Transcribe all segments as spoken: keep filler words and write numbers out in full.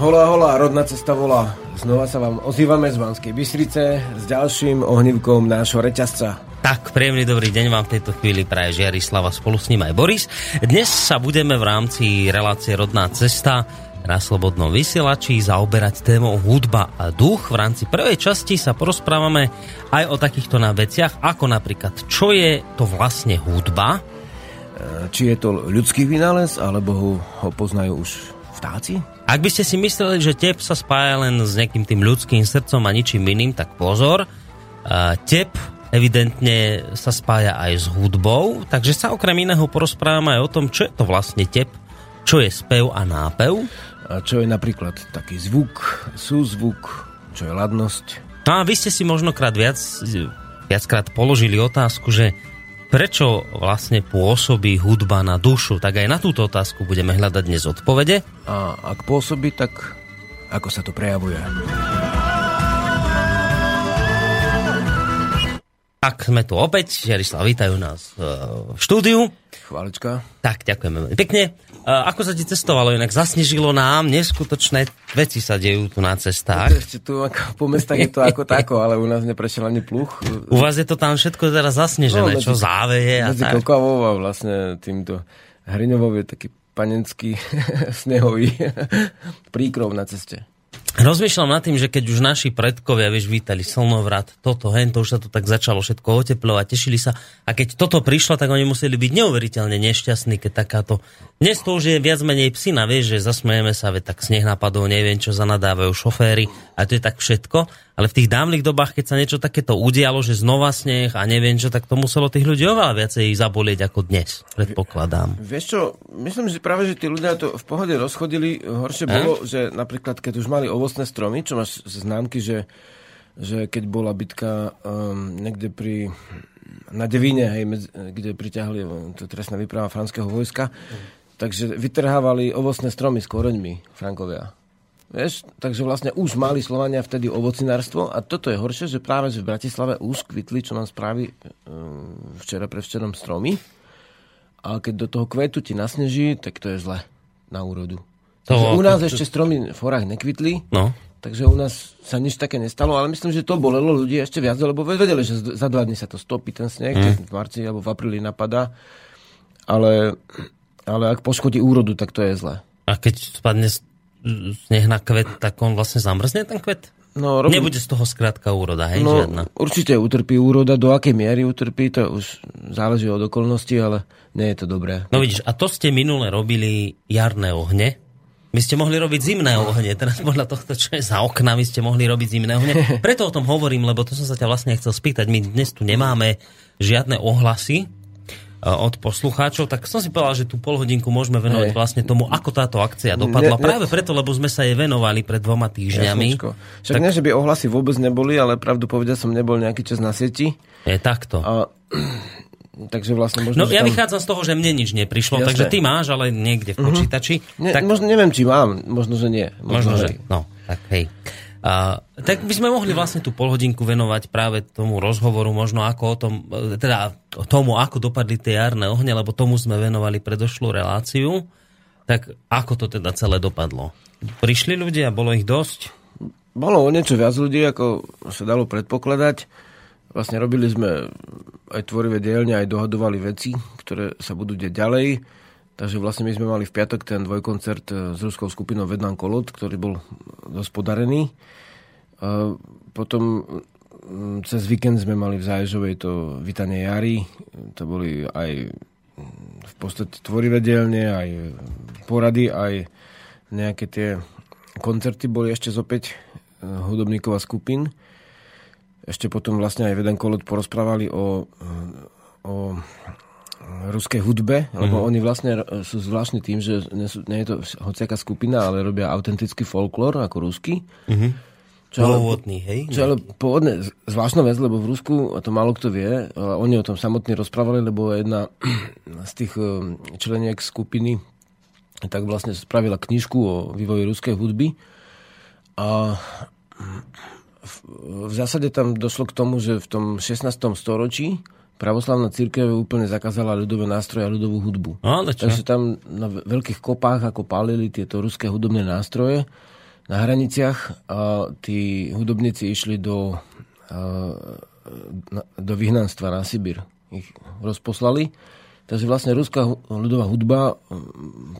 Holá, holá, rodná cesta volá. Znova sa vám ozývame z Banskej Bystrice s ďalším ohnívkom nášho reťazca. Tak, príjemný dobrý deň vám v tejto chvíli praje Žiarislava, spolu s ním aj Boris. Dnes sa budeme v rámci relácie Rodná cesta na Slobodnom vysielači zaoberať témou hudba a duch. V rámci prvej časti sa porozprávame aj o takýchto veciach, ako napríklad, čo je to vlastne hudba? Či je to ľudský vynález, alebo ho poznajú už vtáci? Ak by ste si mysleli, že tep sa spája len s nejakým tým ľudským srdcom a ničím iným, tak pozor. Tep evidentne sa spája aj s hudbou, takže sa okrem iného porozprávam aj o tom, čo je to vlastne tep, čo je spev a nápev. A čo je napríklad taký zvuk, súzvuk, čo je ladnosť. No a vy ste si možnokrát viac, viackrát položili otázku, že prečo vlastne pôsobí hudba na dušu? Tak aj na túto otázku budeme hľadať dnes odpovede. A ak pôsobí, tak ako sa to prejavuje? Tak sme tu opäť. Žiarislav, vítajú nás v štúdiu. Chválička. Tak, ďakujeme pekne. Ako sa ti cestovalo? Inak zasnežilo nám, neskutočné veci sa dejú tu na cestách. Ešte tu ako, po mestách je to ako tako, ale u nás neprešiel ani pluch. U vás je to tam všetko teraz zasnežené, no, čo medzi, záveje. Medzi a Kokavou a vlastne týmto Hriňovou je taký panenský snehový príkrov na ceste. Rozmýšľam nad tým, že keď už naši predkovia, vieš, vítali slnovrat, toto, hen, to už sa to tak začalo všetko oteplovať, tešili sa. A keď toto prišlo, tak oni museli byť neuveriteľne nešťastní, keď takáto. Dnes to už je viac menej psina, vieš, že zasmejeme sa, veď tak sneh napadol, neviem, čo zanadávajú šoféry, a to je tak všetko. Ale v tých dávnych dobách, keď sa niečo takéto udialo, že znova sneh a neviem čo, tak to muselo tých ľudí oveľa viacej zabolieť ako dnes, predpokladám. Vieš čo, myslím si práve, že tí ľudia to v pohode rozchodili. Horšie a? bolo, že napríklad keď už mali ovocné stromy, čo máš známky, že, že keď bola bitka um, niekde pri na Devíne, hej, medzi, kde priťahli to trestná výprava franského vojska, mm. takže vytrhávali ovocné stromy s koreňmi Frankovia. Vieš, takže vlastne už mali Slovania vtedy ovocinárstvo a toto je horšie, že práve v Bratislave už kvitli, čo nám spraví um, včera prevčerom stromy, ale keď do toho kvetu ti nasneží, tak to je zle na úrodu. To, u nás to, ešte stromy v horách nekvitli, no. Takže u nás sa nič také nestalo, ale myslím, že to bolelo ľudí ešte viac, lebo vedeli, že za dva dní sa to stopí ten sneh, mm. v marci alebo v apríli napadá, ale, ale ak poškodí úrodu, tak to je zle. A keď spadne sneh na kvet, tak on vlastne zamrzne ten kvet? No, robí... Nebude z toho skrátka úroda, hej? No, žiadna. Určite utrpí úroda, do akej miery utrpí, to už záleží od okolností, ale nie je to dobré. No vidíš, a to ste minule robili jarné ohne. My ste mohli robiť zimné ohne, teraz podľa tohto, čo je za oknami, ste mohli robiť zimné ohne. Preto o tom hovorím, lebo to som sa ťa vlastne chcel spýtať. My dnes tu nemáme žiadne ohlasy od poslucháčov, tak som si povedal, že tú polhodinku môžeme venovať vlastne tomu, ako táto akcia dopadla. Ne, ne. Práve preto, lebo sme sa jej venovali pred dvoma týždňami. Jasnočko. Však tak... nie, že by ohlasy vôbec neboli, ale pravdu povedať som nebol nejaký čas na sieti. Je takto. A... Takže vlastne možno, no ja tam... vychádzam z toho, že mne nič neprišlo, jasne. Takže ty máš, ale niekde v počítači. Uh-huh. Ne, tak... možno, neviem, či mám, možno, že nie. Možno, možno že, no, tak hej. Uh, tak by sme mohli vlastne tú polhodinku venovať práve tomu rozhovoru, možno ako o tom, teda tomu, ako dopadli tie jarné ohne, lebo tomu sme venovali predošlú reláciu. Tak ako to teda celé dopadlo? Prišli ľudia, bolo ich dosť? Bolo niečo viac ľudí, ako sa dalo predpokladať. Vlastne robili sme aj tvorivé dielne, aj dohadovali veci, ktoré sa budú deť ďalej. Takže vlastne my sme mali v piatok ten dvojkoncert s ruskou skupinou Vedan Kolod, ktorý bol dosť podarený. Potom cez víkend sme mali v Záježovej to vítanie jary. To boli aj v podstate tvorivé dielne, aj porady, aj nejaké tie koncerty boli ešte zopäť hudobníkov a skupín. Ešte potom vlastne aj Vedan Kolod porozprávali o, o ruskej hudbe, lebo mm-hmm. oni vlastne sú zvláštni tým, že nie, sú, nie je to hociaká skupina, ale robia autentický folklór ako ruský. Mm-hmm. Pôvodný, hej? Čo ale pôvodne, zvláštna vec, lebo v Rusku, a to málo kto vie, ale oni o tom samotný rozprávali, lebo jedna z tých členiek skupiny tak vlastne spravila knižku o vývoji ruskej hudby a v zásade tam došlo k tomu, že v tom šestnástom storočí pravoslavná cirkev úplne zakázala ľudové nástroje a ľudovú hudbu. No, takže tam na veľkých kopách ako palili tieto ruské hudobné nástroje na hraniciach a tí hudobníci išli do, do vyhnanstva na Sibír. Ich rozposlali. Takže vlastne ruská ľudová hudba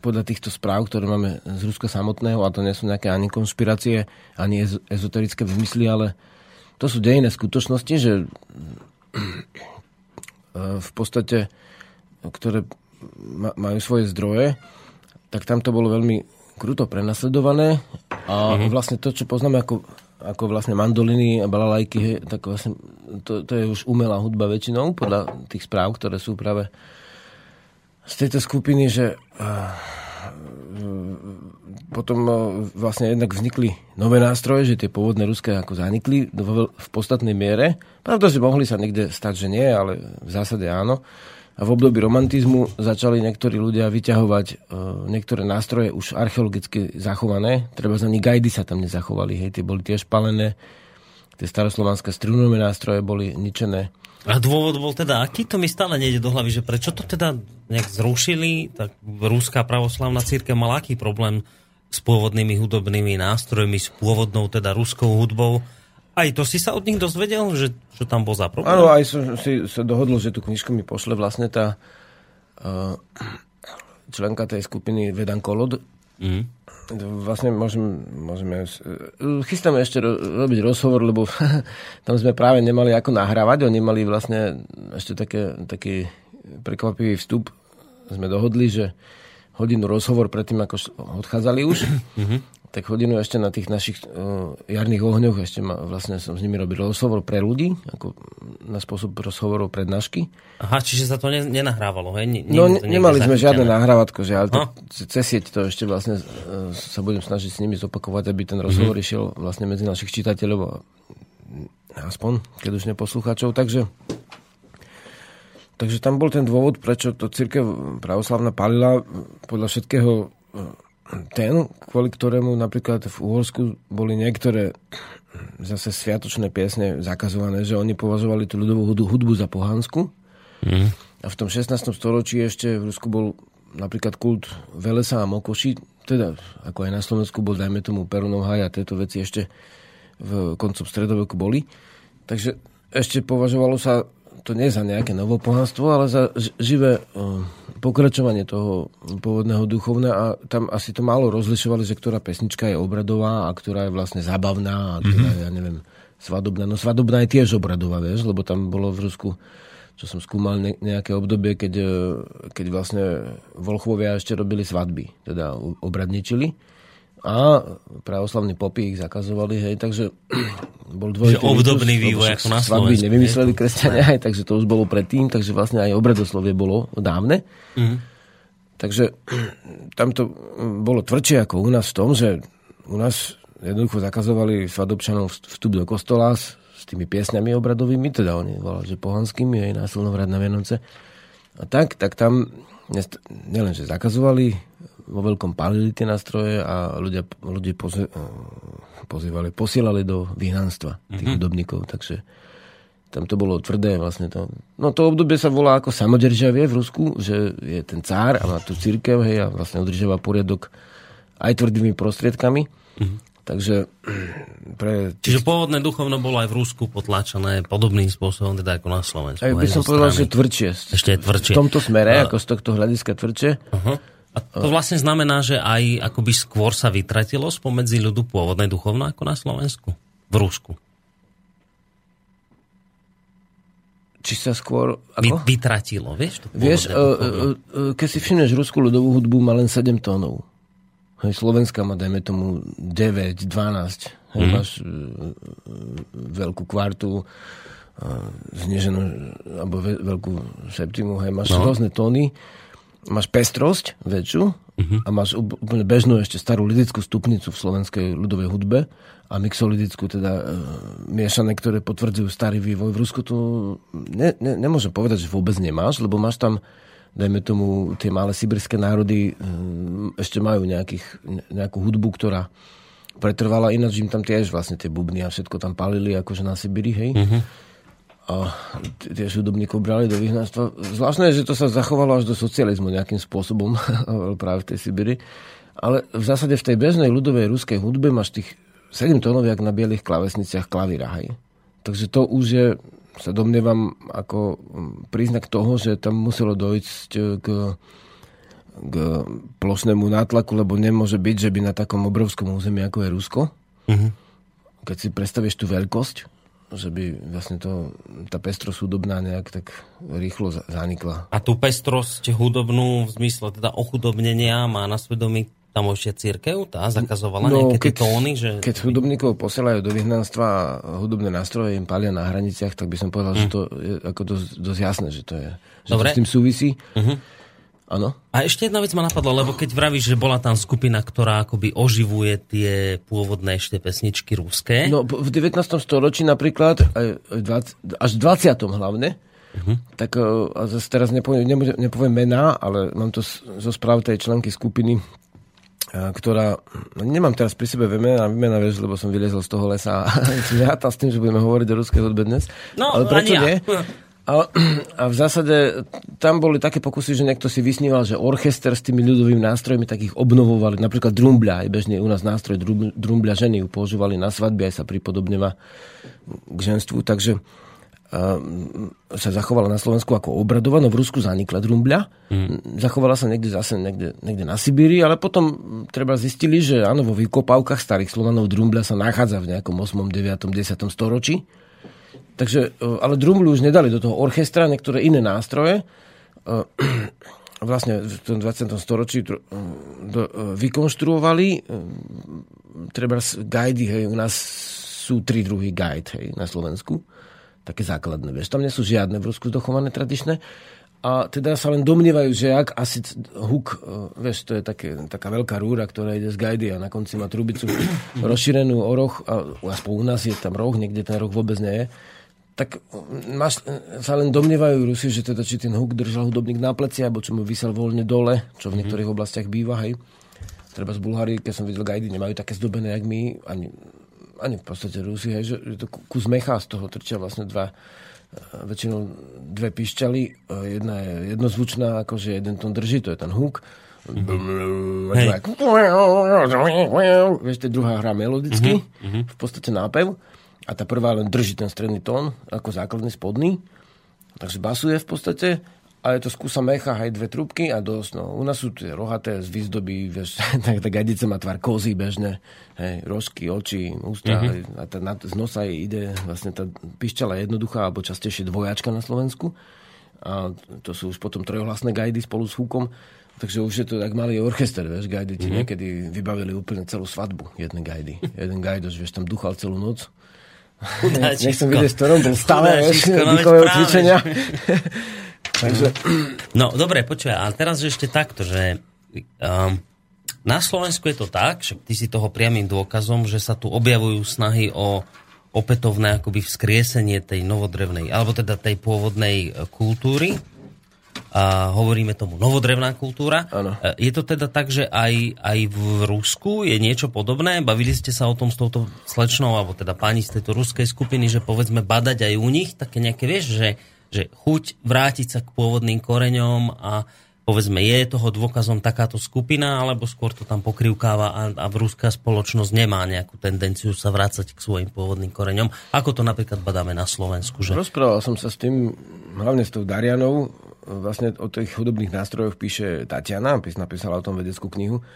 podľa týchto správ, ktoré máme z Ruska samotného, a to nie sú nejaké ani konšpirácie, ani ezoterické vymysly, ale to sú dejinné skutočnosti, že v podstate, ktoré majú svoje zdroje, tak tam to bolo veľmi kruto prenasledované a mhm. vlastne to, čo poznáme ako, ako vlastne mandoliny a balalajky, tak vlastne to, to je už umelá hudba väčšinou podľa tých správ, ktoré sú práve z tejto skupiny, že potom vlastne jednak vznikli nové nástroje, že tie pôvodné ruské ako zanikli v podstatnej miere. Pravda, že mohli sa niekde stať, že nie, ale v zásade áno. A v období romantizmu začali niektorí ľudia vyťahovať niektoré nástroje už archeologicky zachované. Treba za nich gajdy sa tam nezachovali. Hej, tie boli tiež palené. Tie staroslovanské strunové nástroje boli ničené. A dôvod bol teda aký? To mi stále nejde do hlavy, že prečo to teda nejak zrušili? Tak ruská pravoslavná cirkev mala aký problém s pôvodnými hudobnými nástrojmi, s pôvodnou teda ruskou hudbou? Aj to si sa od nich dozvedel, že čo tam bol za problém? Áno, aj som si sa dohodol, že tú knižku mi pošle vlastne tá uh, členka tej skupiny Vedan Kolod. Mhm. Vlastne môžem, môžeme... Chystáme ešte ro- robiť rozhovor, lebo tam sme práve nemali ako nahrávať. Oni mali vlastne ešte také, taký prekvapivý vstup. Sme dohodli, že hodinu rozhovor predtým, ako odchádzali už, tak hodinu ešte na tých našich uh, jarných ohňoch ešte ma, vlastne som s nimi robil rozhovor pre ľudí, ako na spôsob rozhovorov prednášky. Aha, čiže sa to ne- nenahrávalo, hej? N- no, ne- nemali sme žiadne nahrávatko, že, ale to, cez sieť to ešte vlastne uh, sa budem snažiť s nimi zopakovať, aby ten rozhovor mm-hmm. išiel vlastne medzi našich čitateľov, aspoň, keď už neposlucháčov, takže... Takže tam bol ten dôvod, prečo to cirkev pravoslavná palila, podľa všetkého ten, kvôli ktorému napríklad v Uhorsku boli niektoré zase sviatočné piesne zakazované, že oni považovali tú ľudovú hudbu za pohánsku. Mm. A v tom šestnástom storočí ešte v Rusku bol napríklad kult Velesa a Mokoši, teda ako aj na Slovensku bol, dajme tomu, Perunovhaj a tieto veci ešte v koncom stredoveku boli. Takže ešte považovalo sa to nie za nejaké novopohanstvo, ale za živé pokračovanie toho pôvodného duchovna, a tam asi to málo rozlišovali, že ktorá pesnička je obradová a ktorá je vlastne zabavná a ktorá je, ja neviem, svadobná. No svadobná je tiež obradová, vieš, lebo tam bolo v Rusku, čo som skúmal, nejaké obdobie, keď, keď vlastne volchovia ešte robili svadby, teda obradničili. A pravoslavní popy ich zakazovali, hej, takže bol dvojitý obdobný vývoj ako na Slovensku. Svadby nevymysleli kresťania, aj, takže to už bolo predtým, takže vlastne aj obradoslovie bolo dávne. Mm-hmm. Takže tam to bolo tvrdšie ako u nás v tom, že u nás jednoducho zakazovali svadobčanom vstup do kostola s, s tými piesňami obradovými, teda oni volali, že pohanskými, aj násilnovrad na Vianoce. A tak, tak tam nielen, že zakazovali, vo veľkom palili tie nástroje a ľudia, ľudia pozve, pozývali, posielali do vyhnanstva tých mm-hmm. hudobníkov, takže tam to bolo tvrdé vlastne to. No to obdobie sa volá ako samodržavie v Rusku, že je ten cár a má tu cirkev, hej, a vlastne udržiava poriadok aj tvrdými prostriedkami. Mm-hmm. Takže pre... Čiže pôvodné duchovno bolo aj v Rusku potláčané podobným spôsobom, teda ako na Slovensku. Aj by som povedal, že tvrdšie. Ešte tvrdšie. V tomto smere, a... ako z tohto hľadiska tvrdšie. Uh-huh. A to vlastne znamená, že aj akoby skôr sa vytratilo spomedzi ľudu pôvodné duchovno ako na Slovensku? V Rusku. Či sa skôr... Ako? Vytratilo, vieš? Vieš, keď si všimneš, ruskú ľudovú hudbu má len sedem tónov. Slovenská má, dajme tomu, deväť, dvanásť. Mm. Máš veľkú kvartu, zniženú, alebo veľkú septimu, hej, máš no. rôzne tóny. Máš pestrosť väčšiu uh-huh. a máš úplne bežnú ešte starú lidickú stupnicu v slovenskej ľudovej hudbe a mixolidickú, teda e, miešané, ktoré potvrdzujú starý vývoj. V Rusku to ne, ne, nemôžem povedať, že vôbec nemáš, lebo máš tam, dajme tomu, tie malé sibirské národy e, ešte majú nejakých, nejakú hudbu, ktorá pretrvala, ináč im tam tiež vlastne tie bubny a všetko tam palili akože na Sibiri, hej. Uh-huh. A tie hudobníkov brali do vyhnanstva. Zvláštne je, že to sa zachovalo až do socializmu nejakým spôsobom práve v tej Sibiri. A Ale v zásade v tej bežnej ľudovej ruskej hudbe máš tých sedemtónoviek na bielých klávesniciach klavíra, hej. Takže to už je, sa domnievam, ako príznak toho, že tam muselo dojsť k, k plošnému nátlaku, lebo nemôže byť, že by na takom obrovskom území, ako je Rusko, mm-hmm. keď si predstavíš tú veľkosť, že by vlastne to, tá pestrosť hudobná nejak tak rýchlo zanikla. A tú pestrosť hudobnú v zmysle teda ochudobnenia má na svedomí tamojšia cirkev? Tá zakazovala no, nejaké keď, tóny? Že... Keď hudobníkov posielajú do vyhnanstva a hudobné nástroje im palia na hraniciach, tak by som povedal, hmm. že to je ako dosť, dosť jasné, že to je. Že to s tým súvisí. Mhm. Ano. A ešte jedna vec ma napadla, lebo keď vravíš, že bola tam skupina, ktorá akoby oživuje tie pôvodné ešte pesničky ruské. No v devätnástom storočí napríklad, až v dvadsiatom hlavne, uh-huh. tak a zase teraz nepoviem, nepoviem mená, ale mám to zo správ tej členky skupiny, ktorá, nemám teraz pri sebe vymena, vymena vieš, lebo som vyliezol z toho lesa a s tým, že budeme hovoriť o ruskej hudbe dnes. No, ale prečo nie? A v zásade tam boli také pokusy, že niekto si vysníval, že orchester s tými ľudovými nástrojmi takých obnovovali. Napríklad drumbľa, aj bežne u nás nástroj drumbľa, ženy ju používali na svadby, aj sa pripodobneva k ženstvu. Takže sa zachovala na Slovensku ako obradova, no v Rusku zanikla drumbľa. Mm. Zachovala sa niekde zase niekde, niekde na Sibíri, ale potom treba zistili, že áno, vo vykopávkach starých Slovanov drumbľa sa nachádza v nejakom ôsmom, deviatom, desiatom storočí. Takže, ale drumblu už nedali do toho orchestra, niektoré iné nástroje. Vlastne v tom dvadsiatom storočí vykonštruovali treba gajdy, hej, u nás sú tri druhy gajd, hej, na Slovensku. Také základné, vieš, tam nie sú žiadne v Rusku dochované tradičné. A teda sa len domnievajú, že ak asi huk, vieš, to je také, taká veľká rúra, ktorá ide z gajdy a na konci má trubicu rozšírenú o roh, a aspoň u nás je tam roh, niekde ten roh vôbec nie je, tak máš, sa len domnievajú Rusi, že teda či ten huk držal hudobník na pleci, alebo čo mu vysel voľne dole, čo v niektorých oblastiach býva, hej. Treba z Bulhárie, keď som videl gajdy, nemajú také zdobené, jak my, ani, ani v podstate Rusi, hej, že to kus mecha, z toho trčia vlastne dva... väčšinou dve pišťaly, jedna je jednozvučná, akože jeden tón drží, to je ten huk. Mm-hmm. Hey. Vieš, tá druhá hrá melodicky, mm-hmm. v podstate nápev, a tá prvá len drží ten stredný tón, ako základný spodný, takže basuje v podstate, a je to z kusa mecha, aj dve trúbky a dosť. No, u nás sú tie rohaté z výzdoby, vieš, tak tá gadica má tvar kozy bežne, hej, rožky, oči, ústa, mm-hmm. a tá, na, z nosa jej ide vlastne tá pišťala jednoduchá, alebo častejšie dvojačka na Slovensku. A to sú už potom trojohlasné gajdy spolu s húkom, takže už je to tak malý orchester, vieš, gajdy ti mm-hmm. niekedy vybavili úplne celú svadbu, jedné gajdy. Jeden gajdoš, vieš, tam duchal celú noc. Nechcem vidieť, v ktorom bol stále, vieš, dýchového cvičenia. Takže... No, dobre, počuj, ale teraz ešte takto, že um, na Slovensku je to tak, že ty si toho priamým dôkazom, že sa tu objavujú snahy o opätovné akoby vzkriesenie tej novodrevnej, alebo teda tej pôvodnej kultúry. A hovoríme tomu novodrevná kultúra. Ano. Je to teda tak, že aj, aj v Rusku je niečo podobné? Bavili ste sa o tom s touto slečnou, alebo teda pani z tejto ruskej skupiny, že povedzme badať aj u nich, také nejaké, vieš, že že chuť vrátiť sa k pôvodným koreňom a povedzme, je toho dôkazom takáto skupina, alebo skôr to tam pokrivkáva a, a ruská spoločnosť nemá nejakú tendenciu sa vrácať k svojim pôvodným koreňom. Ako to napríklad badáme na Slovensku? Že... Rozprával som sa s tým, hlavne s tou Darianou, vlastne o tých hudobných nástrojoch píše Tatiana, napísala o tom vedeckú knihu,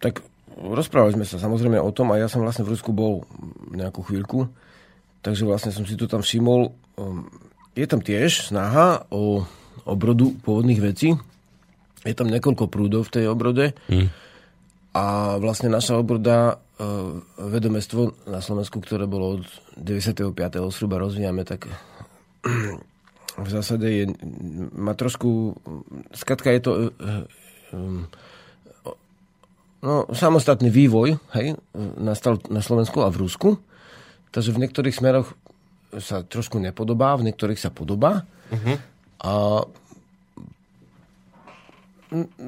tak rozprávali sme sa samozrejme o tom a ja som vlastne v Rusku bol nejakú chvíľku, takže vlastne som si to tam všimol. Je tam tiež snaha o obrodu pôvodných vecí. Je tam niekoľko prúdov v tej obrode. Mm. A vlastne naša obroda, vedomestvo na Slovensku, ktoré bolo od deväťdesiateho piateho zhruba rozvíjame, tak v zásade je, má trošku... Skrátka je to... No, samostatný vývoj, hej, nastal na Slovensku a v Rusku. Takže v niektorých smeroch sa trošku nepodobá, v niektorých sa podobá. Uh-huh. A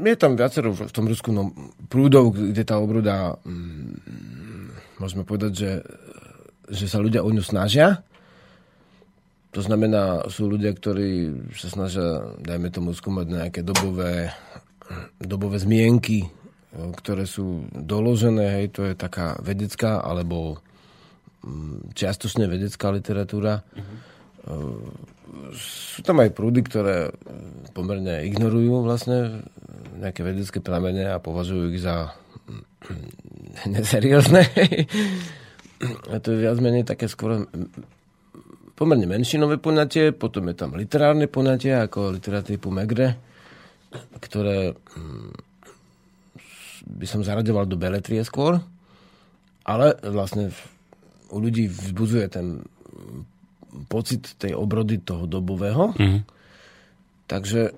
je tam viacero v tom Rusku no, prúdov, kde tá obroda, mm, môžeme povedať, že, že sa ľudia o ňu snažia. To znamená, sú ľudia, ktorí sa snažia, dajme tomu, skúmať nejaké dobové, dobové zmienky ktoré sú doložené, hej, to je taká vedecká alebo čiastočne vedecká literatúra. Mm-hmm. Sú tam aj prúdy, ktoré pomerne ignorujú vlastne nejaké vedecké pramene a považujú ich za neseriózne. A to je viac menej také skôr pomerne menšinové poňatie, potom je tam literárne poňatie, ako literatúra typu Megre, ktoré by som zaraďoval do beletrie skôr, ale vlastne u ľudí vzbudzuje ten pocit tej obrody toho dobového. Mm-hmm. Takže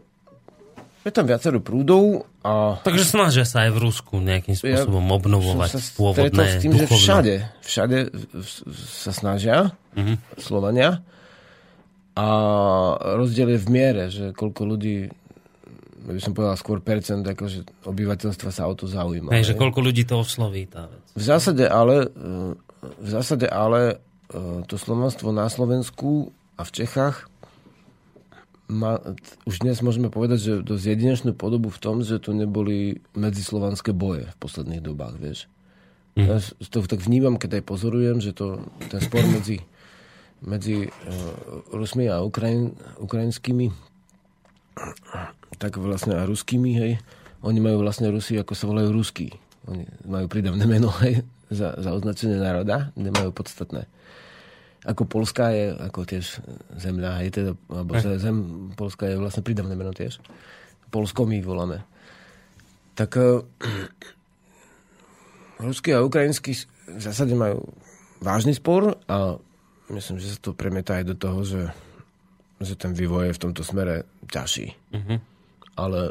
je tam viacero prúdov. A takže snažia sa aj v Rusku nejakým spôsobom ja obnovovať pôvodné s tým, duchovné. Že všade, všade sa snažia mm-hmm. Slovania a rozdiel je v miere, že koľko ľudí, by som povedal skôr percent, akože obyvateľstva sa o to zaujíma. Takže koľko ľudí to osloví tá vec. V zásade ale v zásade ale to slovanstvo na Slovensku a v Čechách má, už dnes môžeme povedať, že dosť jedinečnú podobu v tom, že tu neboli medzislovanské boje v posledných dobách, vieš. Mm. Ja to tak vnímam, keď aj pozorujem, že to, ten spor medzi, medzi Rusmi a Ukrajin, ukrajinskými, tak vlastne a ruskými, hej, oni majú vlastne Rusi, ako sa volajú ruskí. Oni majú prídavné meno, hej, za, za označenie národa, nemajú podstatné. Ako Polska je, ako tiež zemľa, hej, teda, alebo zem, Polska je vlastne prídavné meno tiež. Polsko my voláme. Tak uh, ruský a ukrajinský v zásade majú vážny spor a myslím, že sa to premieta aj do toho, že, že ten vývoj je v tomto smere ťažší. Mm-hmm. Ale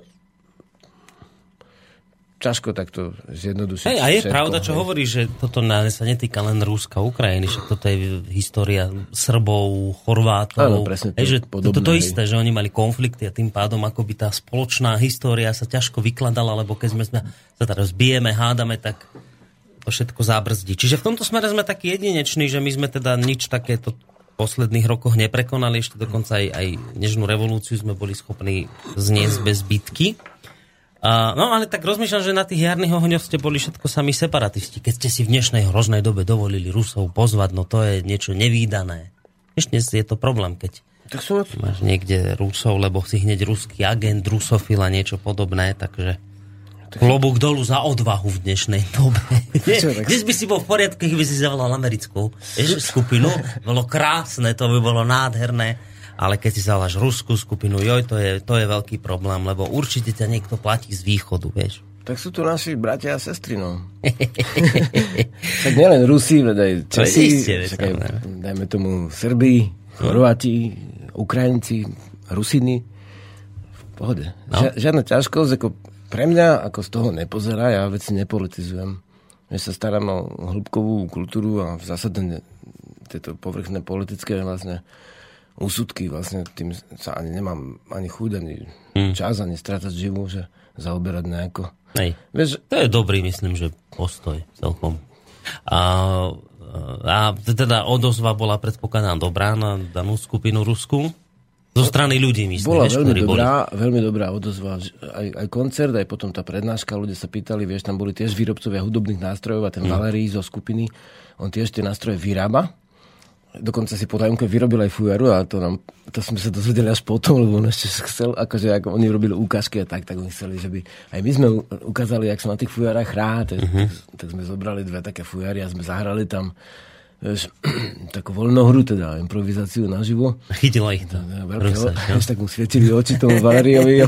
ťažko takto zjednodušiť. Hey, a je všetko, pravda, čo hej. hovoríš, že toto sa netýka len Ruska, Ukrajiny, že toto je história Srbov, Chorvátov. Áno, presne to. Hej, že podobné, toto hej. isté, že oni mali konflikty a tým pádom akoby tá spoločná história sa ťažko vykladala, lebo keď sme sa teraz bijeme, hádame, tak to všetko zábrzdí. Čiže v tomto smere sme takí jedineční, že my sme teda nič takéto v posledných rokoch neprekonali, ešte dokonca aj, aj nežnú revolúciu sme boli schopní zniesť bez bitky. Uh, no ale tak rozmýšľam, že na tých jarných ohňoch ste boli všetko sami separatisti. Keď ste si v dnešnej hroznej dobe dovolili Rusov pozvať, no to je niečo nevídané. Dnes je to problém, keď tak sú... máš niekde Rusov, lebo si hneď ruský agent, rusofil a niečo podobné, takže klobúk dolu za odvahu v dnešnej dobe. Dnes by si bol v poriadku, keby si zavolal americkú skupinu. Bolo krásne, to by bolo nádherné. Ale keď si zavoláš ruskú skupinu, joj, to je, to je veľký problém, lebo určite ťa niekto platí z východu, vieš. Tak sú tu naši bratia a sestry, no. Tak nielen Rusi, veď aj Česi, čakaj, dajme tomu Srbi, Chorváti, Ukrajinci, Rusini. V pohode. No. Ža- žiadna ťažkosť, ako pre mňa, ako z toho nepozerá, ja veci nepolitizujem. Ja sa starám o hĺbkovú kultúru a v zásade ne, tieto povrchné politické vlastne úsudky, vlastne tým sa ani nemám ani chuť, ani hmm. čas, ani strátať živú, že zaoberať nejako. Hej, vieš, to je dobrý, myslím, že postoj celkom. A, a teda odozva bola predpokladaná dobrá na danú skupinu Rusku? Zo strany ľudí, myslím. Bola vieš, veľmi dobrá, boli... veľmi dobrá odozva. Aj, aj koncert, aj potom tá prednáška, ľudia sa pýtali, vieš, tam boli tiež výrobcovia hudobných nástrojov a ten hmm. Valerij zo skupiny, on tiež tie nástroje vyrába. Dokonca si po tajomke vyrobil aj fujaru a to nám, to sme sa dozvedeli až potom, lebo on ešte chcel, akože ako oni robili ukážky a tak, tak oni chceli, že by aj my sme ukázali, jak sa na tých fujarách hrá, tak, uh-huh. tak, tak sme zobrali dve také fujary a sme zahrali tam vieš, takú voľnohru, teda improvizáciu naživo. Chytila ich to. Veľké, vieš, tak mu svietili oči tomu Valerijovi a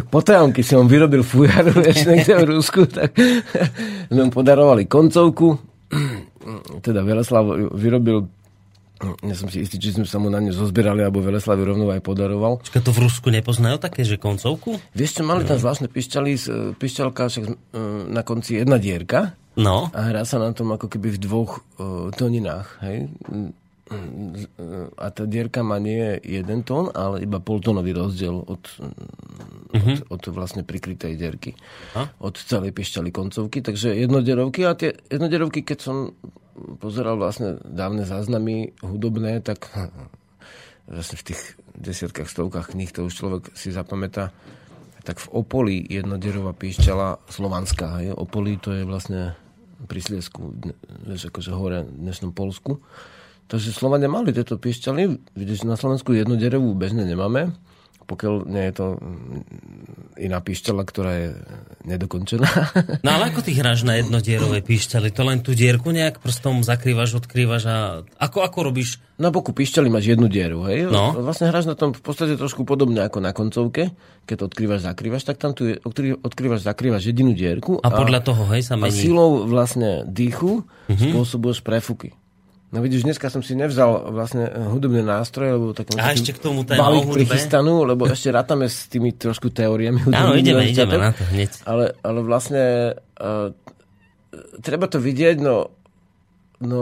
tak po tajomke si on vyrobil fujaru ešte niekde v Rusku, tak sme mu podarovali koncovku, teda Žiarislav vyrobil. Ja som si istý, či sme sa mu na ňu zozbierali, alebo Žiarislav rovno aj podaroval. Čaká, to v Rusku nepoznajú také, že koncovku? Vieš čo, mali tam zvláštne pišťaly, pišťalka, však na konci jedna dierka. No. A hrá sa na tom ako keby v dvoch uh, tóninách, hej? A tá dierka má nie jeden tón, ale iba poltónový rozdiel od, mm-hmm. od, od vlastne prikrytej dierky. A? Od celej pišťaly koncovky, takže jednodierovky a tie jednodierovky, keď som pozeral vlastne dávne záznamy hudobné, tak vlastne v tých desiatkách, stovkách kníh to už človek si zapamätá tak v Opolí jednodierová píšťala slovanská. Je? Opolí to je vlastne pri Sliesku, vieš, akože hore v dnešnom Polsku. Takže Slovania mali tieto píšťaly. Vidíš, na Slovensku jednodierovú bežne nemáme, pokiaľ nie je to iná píšťala, ktorá je nedokončená. No ale ako ty hráš na jednodierovej píšťali? To len tú dierku nejak prstom zakrývaš, odkrývaš a ako, ako robíš? Na boku píšťali máš jednu dieru, hej? No. Vlastne hráš na tom v podstate trošku podobne ako na koncovke. Keď odkrývaš, zakrývaš, tak tam tu je, odkrývaš, zakrývaš jedinú dierku. A, a podľa toho, hej, sa mení. A silou vlastne dýchu mm-hmm. spôsobuješ prefuky. No vidíš, dneska som si nevzal vlastne hudobné nástroje, lebo tak a ešte k tomu balík prichystanú, lebo ešte rátame s tými trošku teóriami. Áno, ideme, ideme na to hneď. Ale, ale vlastne uh, treba to vidieť, no, no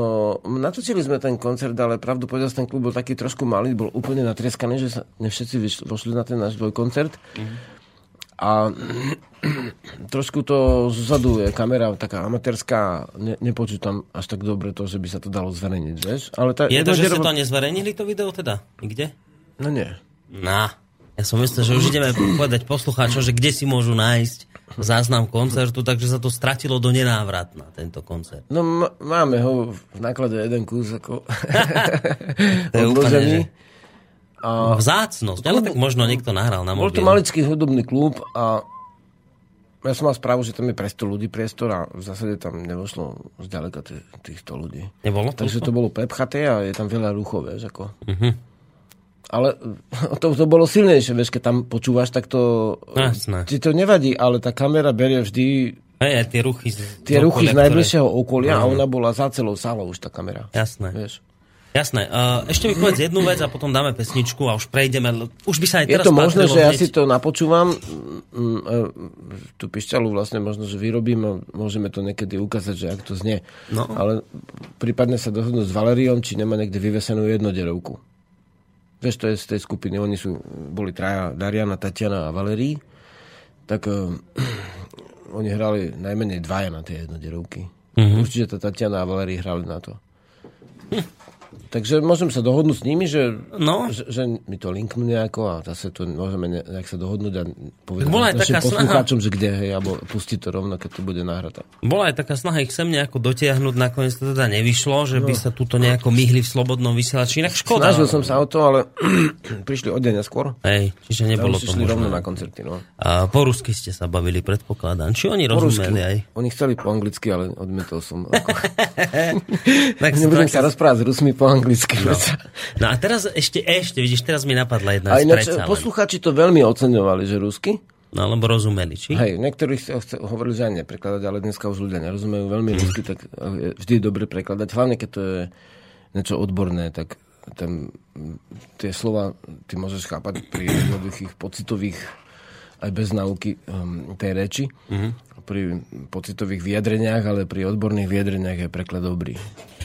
natočili sme ten koncert, ale pravdu povedať, ten klub bol taký trošku malý, bol úplne natrieskaný, že sa nevšetci vošli na ten náš dvojkoncert. Mhm. A trošku to zozadu je kamera taká amatérská, ne, nepočítam až tak dobre to, že by sa to dalo zverejniť, vieš? Ale tá, je to, že ste rob... to nezverejnili, to video teda? Nikde? No nie. Na. Ja som myslel, že už ideme povedať poslucháčom, že kde si môžu nájsť záznam koncertu, takže sa to stratilo do nenávratna, tento koncert. No m- máme ho v náklade jeden kus, ako odložený. A vzácnosť, ale tak možno niekto nahral na mobil. Bol to malický hudobný klub a ja som mal správu, že tam je pre sto ľudí priestor a v zásade tam nevošlo zďaleka t- tých sto ľudí. Nebolo to? Takže to bolo prepchaté a je tam veľa ruchov, vieš, ako. Uh-huh. Ale to, to bolo silnejšie, vieš, keď tam počúvaš, tak to... Jasné. Ti to nevadí, ale tá kamera berie vždy... Hej, tie ruchy z... Tie ruchy z najbližšieho okolia uh-huh. a ona bola za celou sálou už tá kamera. Jasné. Vieš. Jasné. Ešte mi povedz jednu vec a potom dáme pesničku a už prejdeme. Už by sa aj teraz... Je to možné, že hneď... ja si to napočúvam. Tú pišťalu vlastne možno, že vyrobím a môžeme to niekedy ukázať, že ak to znie. No. Ale prípadne sa dohodnú s Valerijom, či nemá niekde vyvesenú jednoderovku. Vieš, to je z tej skupiny. Oni sú, boli traja, Dariana, Tatiana a Valerij. Tak um, oni hrali najmenej dvaja na tie jednoderovky. Mm-hmm. Určite tá Tatiana a Valerij hrali na to. Hm. Takže môžem sa dohodnúť s nimi, že, no. že, že mi to linknú nejako a zase to môžeme nejak sa dohodnúť a povedať našim poslucháčom, snaha... že kde, hej, alebo pustiť to rovno, keď to bude nahrata. Bola aj taká snaha ich sem nejako dotiahnuť, nakoniec to teda nevyšlo, že no. by sa tuto nejako myhli v Slobodnom vysielači, inak škoda. Snažil som sa o to, ale prišli o deň neskôr. Hej, čiže nebolo to možné. Rovno na koncerty, no. A po rusky ste sa bavili, predpokladám. Či oni po rozumeli rusky. Aj? Oni chceli po anglicky, ale odmietol som. Ako... tak nebudem sa rozprávať s Rusmi po anglicky. No. no a teraz ešte, ešte, vidíš, teraz mi napadla jedna spreča. Poslucháči to veľmi oceňovali, že rusky. No, lebo rozumeli, či? Hej, niektorí hovorili, že aj neprekladať, ale dneska už ľudia nerozumejú veľmi rusky, tak vždy je dobre prekladať. Hlavne, keď to je niečo odborné, tak tam tie slova ty môžeš chápať pri jednoduchých pocitových, aj bez nauky um, tej reči. Mhm. Pri pocitových vyjadreniach, ale pri odborných vyjadreniach je preklad dobrý.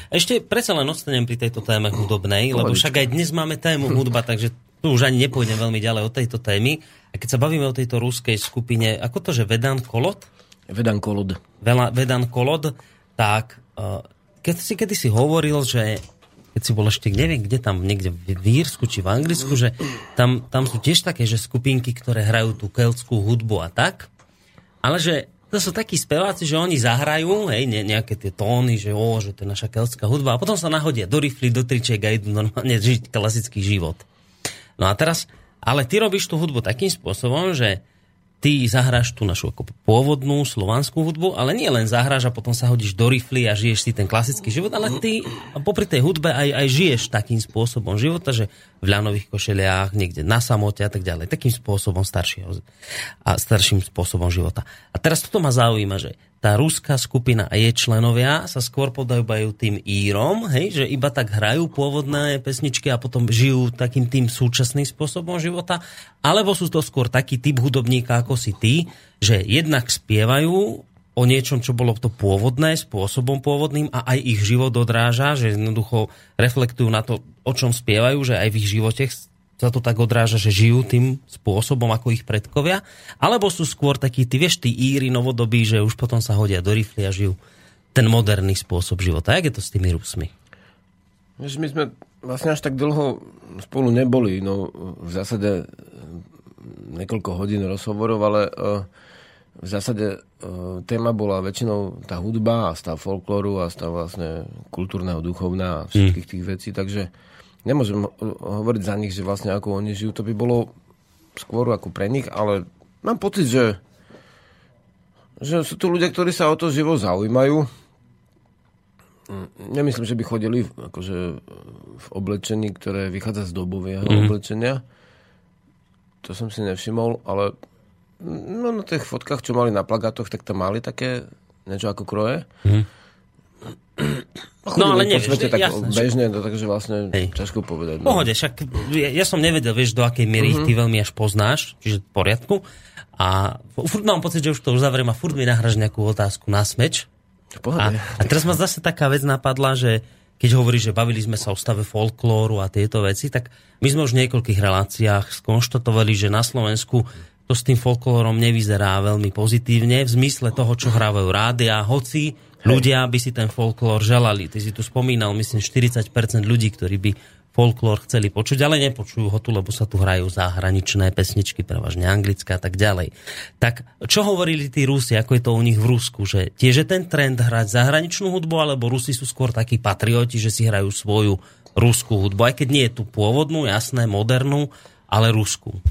Ešte predsa len ostanem pri tejto téme hudobnej, lebo však aj dnes máme tému hudba, takže tu už ani nepôjdem veľmi ďalej od tejto témy. A keď sa bavíme o tejto ruskej skupine, ako to, že Vedan Kolod? Vedan Kolod. Veľa, Vedan Kolod, tak keď si kedysi hovoril, že keď si bol ešte, neviem, kde tam, niekde v Írsku či v Anglicku, že tam, tam sú tiež také, že skupinky, ktoré hrajú tú keľtskú hudbu a tak, ale že to sú takí speváci, že oni zahrajú, hej, ne, nejaké tie tóny, že ó, že to je naša keľtská hudba. A potom sa nahodia do rifly, do tričiek a idú normálne žiť klasický život. No a teraz, ale ty robíš tú hudbu takým spôsobom, že ty zahráš tú našu ako pôvodnú slovanskú hudbu, ale nie len zahráš a potom sa hodíš do rifly a žiješ si ten klasický život, ale ty popri tej hudbe aj, aj žiješ takým spôsobom života, že v ľanových košeliach, niekde na samote a tak ďalej. Takým spôsobom staršieho a starším spôsobom života. A teraz toto ma zaujíma, že tá ruská skupina a jej členovia sa skôr podobajú tým Írom, hej, že iba tak hrajú pôvodné pesničky a potom žijú takým tým súčasným spôsobom života, alebo sú to skôr taký typ hudobníka ako si ty, že jednak spievajú o niečom, čo bolo to pôvodné, spôsobom pôvodným a aj ich život odráža, že jednoducho reflektujú na to, o čom spievajú, že aj v ich živote sa to tak odráža, že žijú tým spôsobom, ako ich predkovia, alebo sú skôr takí, ty vieš, tí Íri novodobí, že už potom sa hodia do rifly a žijú ten moderný spôsob života. Jak je to s tými Rusmi? My sme vlastne až tak dlho spolu neboli, no v zásade niekoľko hodín rozhovorov, ale v zásade téma bola väčšinou tá hudba a stav folklóru a stav vlastne kultúrneho, duchovná a všetkých tých vecí, takže nemôžem hovoriť za nich, že vlastne ako oni žijú, to by bolo skôr ako pre nich, ale mám pocit, že, že sú tu ľudia, ktorí sa o to živo zaujímajú. Nemyslím, že by chodili v, akože v oblečení, ktoré vychádza z dobového mm. oblečenia. To som si nevšimol, ale no, na tých fotkách, čo mali na plagátoch, tak tam mali také niečo ako kroje. Mm. No ale nie, svete, tak jasné, bežne, no, takže vlastne hej. Ťažko povedať. No. Pohode, však ja, ja som nevedel, vieš, do akej miery mm-hmm. ich ty veľmi až poznáš, čiže v poriadku. A furt mám pocit, že už to uzavriem a furt mi nahraž nejakú otázku na smeč. A, a teraz ma zase taká vec napadla, že keď hovoríš, že bavili sme sa o stave folklóru a tieto veci, tak my sme už v niekoľkých reláciách skonštatovali, že na Slovensku to s tým folklórom nevyzerá veľmi pozitívne v zmysle toho, čo hrávajú rádia, hoci ľudia by si ten folklór želali. Ty si tu spomínal, myslím, štyridsať percent ľudí, ktorí by folklór chceli počuť, ale nepočujú ho tu, lebo sa tu hrajú zahraničné pesničky, prevažne anglické a tak ďalej. Tak čo hovorili tí Rusi, ako je to u nich v Rusku, že tiež je ten trend hrať zahraničnú hudbu, alebo Rusi sú skôr takí patrioti, že si hrajú svoju ruskú hudbu, aj keď nie je tu pôvodnú, jasné, modernú, ale ruskú.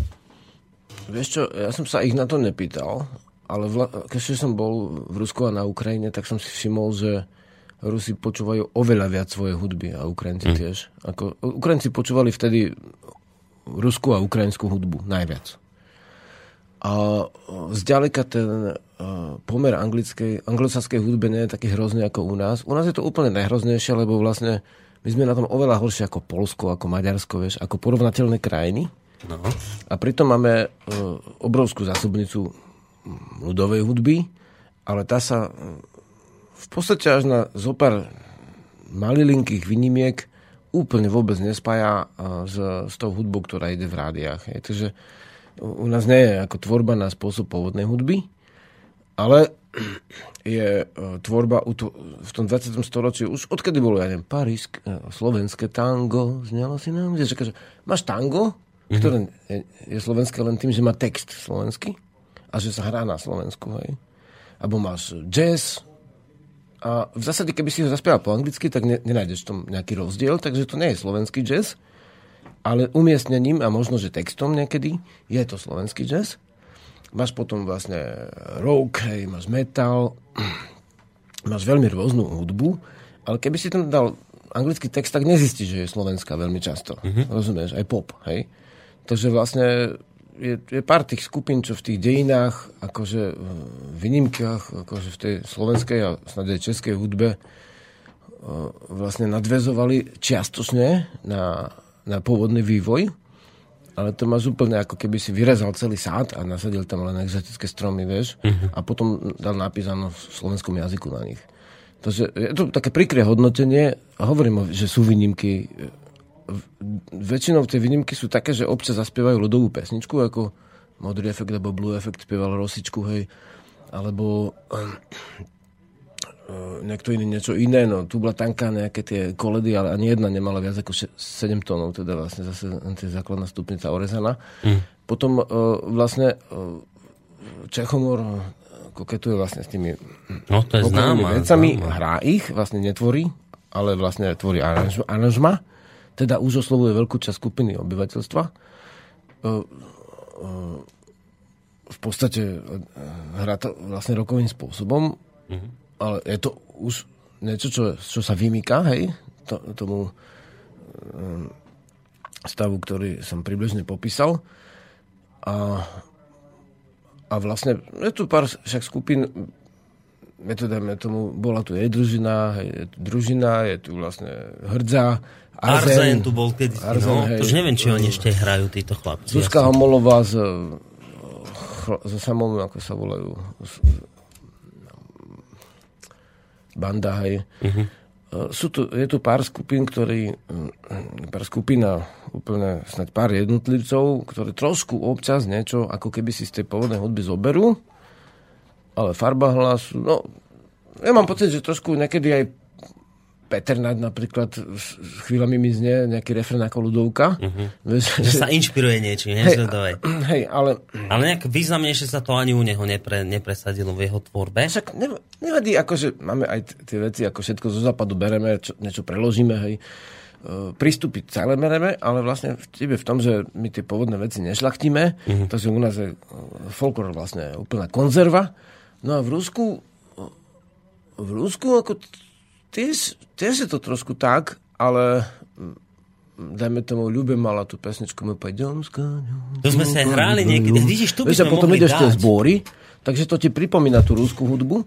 Vieš čo, ja som sa ich na to nepýtal, ale vla... keďže som bol v Rusku a na Ukrajine, tak som si všimol, že Rusi počúvajú oveľa viac svoje hudby a Ukrajinci tiež. Ako, Ukrajinci počúvali vtedy ruskú a ukrajinskú hudbu najviac. A zďaleka ten pomer anglickej, anglosaskej hudbe nie je taký hrozný ako u nás. U nás je to úplne najhroznejšie, lebo vlastne my sme na tom oveľa horšie ako Poľsko, ako Maďarsko, vieš, ako porovnateľné krajiny. No. A pritom máme obrovskú zásobnicu ľudovej hudby, ale tá sa... v podstate až na zopár malilinkých výnimiek úplne vôbec nespája s, s tou hudbou, ktorá ide v rádiách. Je. Takže u nás nie je ako tvorba na spôsob pôvodnej hudby, ale je tvorba v tom dvadsiatom storočí, už odkedy bolo, ja neviem, parížske, slovenské tango, znelo si nám, že každá, máš tango, mm-hmm. ktoré je, je slovenské len tým, že má text slovenský a že sa hrá na Slovensku. Hej. Abo máš jazz, a v zásade, keby si ho zaspieval po anglicky, tak ne, nenájdeš v tom nejaký rozdiel, takže to nie je slovenský jazz, ale umiestnením a možno, že textom niekedy je to slovenský jazz. Máš potom vlastne rock, hej, máš metal, máš veľmi rôznu hudbu, ale keby si tam dal anglický text, tak nezistíš, že je slovenská veľmi často. Mm-hmm. Rozumieš? Aj pop, hej? Takže vlastne Je, je pár tých skupín, čo v tých dejinách, akože v výnimkách, akože v tej slovenskej a snad aj českej hudbe vlastne nadväzovali čiastočne na, na pôvodný vývoj, ale to máš úplne ako keby si vyrezal celý sád a nasadil tam len exotické stromy, vieš, a potom dal napísané v slovenskom jazyku na nich. Takže je to také prikrie hodnotenie a hovorím, že sú výnimky. Väčšinou tie výnimky sú také, že občas zaspievajú ľudovú pesničku, ako Modrý efekt alebo Blue efekt spieval Rosičku, hej, alebo um, niekto iný niečo iné, no tu bola tanká nejaké tie koledy, ale ani jedna nemala viac ako sedem tónov, teda vlastne zase tie základná stupnica orezaná. Mm. Potom uh, vlastne uh, Čechomor koketuje vlastne s tými no, to je známa, vecami, známa. Hrá ich, vlastne netvorí, ale vlastne tvorí aranž, aranžma, teda už oslovuje veľkú časť skupiny obyvateľstva. V podstate hrá to vlastne rokovým spôsobom, mm-hmm. ale je to už niečo, čo, čo sa vymýka, hej, to, tomu stavu, ktorý som približne popísal. A, a vlastne je tu pár však skupín, je to, dajme tomu, bola tu je družina, je tu družina, je tu vlastne Hrdza, Arzen, Arzen tu bol kedysi, no, hej, to už neviem, či oni ešte hrajú títo chlapci. Zuzka Hamolová z, z samom, ako sa volajú, z, banda, hej. Uh-huh. Sú tu, je tu pár skupín, ktorí, pár skupina, úplne snáď pár jednotlivcov, ktorí trošku občas niečo, ako keby si z tej pôvodnej hudby zoberú, ale farba hlasu, no, ja mám pocit, že trošku niekedy aj Peternát napríklad chvíľami mi znie nejaký refren ako ľudovka. Uh-huh. Že sa inšpiruje niečím. Hej, hej, ale... ale nejak významnejšie sa to ani u neho nepre, nepresadilo v jeho tvorbe. Však nevadí, akože máme aj tie veci, ako všetko zo západu bereme, čo, niečo preložíme, hej. Prístupy celé bereme, ale vlastne v tebe v tom, že my tie pôvodné veci nešľachtíme, uh-huh. takže u nás je folklor vlastne úplná konzerva. No a v Rusku v Rusku ako Tiež, tiež je to trošku tak, ale dajme tomu, Ľube mala tú pesničku my pôjdem s káňom. To sme sa hrali niekedy. Vidíš, tu by sme potom mohli dať. Potom ideš tie zbory, takže to ti pripomína tú rúskú hudbu.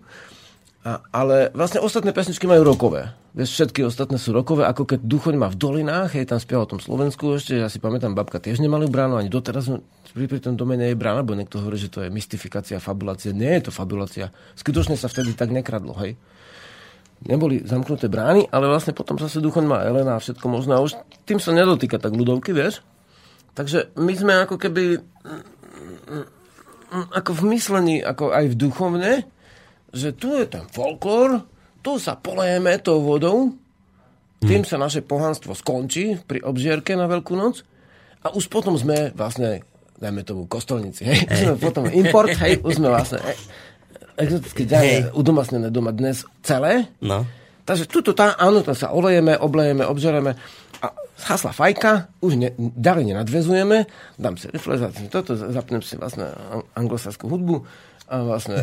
A, ale vlastne ostatné pesničky majú rokové. Vieš, všetky ostatné sú rokové, ako keď Duchoň má v dolinách, hej, tam spieval o tom Slovensku ešte, ja si pamätám, babka tiež nemali bránu, ani doteraz pri, pri tom dome nie je brána, bo niekto hovorí, že to je mystifikácia, fabulácia. Nie je to fabulácia. Skutočne sa vtedy tak nekradlo, hej. Neboli zamknuté brány, ale vlastne potom zase Duchoň má Elena a všetko možné. A už tým sa nedotýka tak ľudovky, vieš? Takže my sme ako keby ako v myslení, ako aj v duchovne, že tu je ten folklor, tu sa polejeme tou vodou, tým sa naše pohanstvo skončí pri obžierke na Veľkú noc a už potom sme vlastne, dajme tomu kostolníci, hej? Už sme potom import, hej? Už sme vlastne... Hej? Exotické ďalej, udomasnené doma dnes celé. No. Takže tuto tá, áno, tam sa olejeme, oblejeme, obžereme. A hasla fajka, už ne, ďalej nenadvezujeme, dám si reflezáciu, toto, zapnem si vlastne anglosaskú hudbu a vlastne...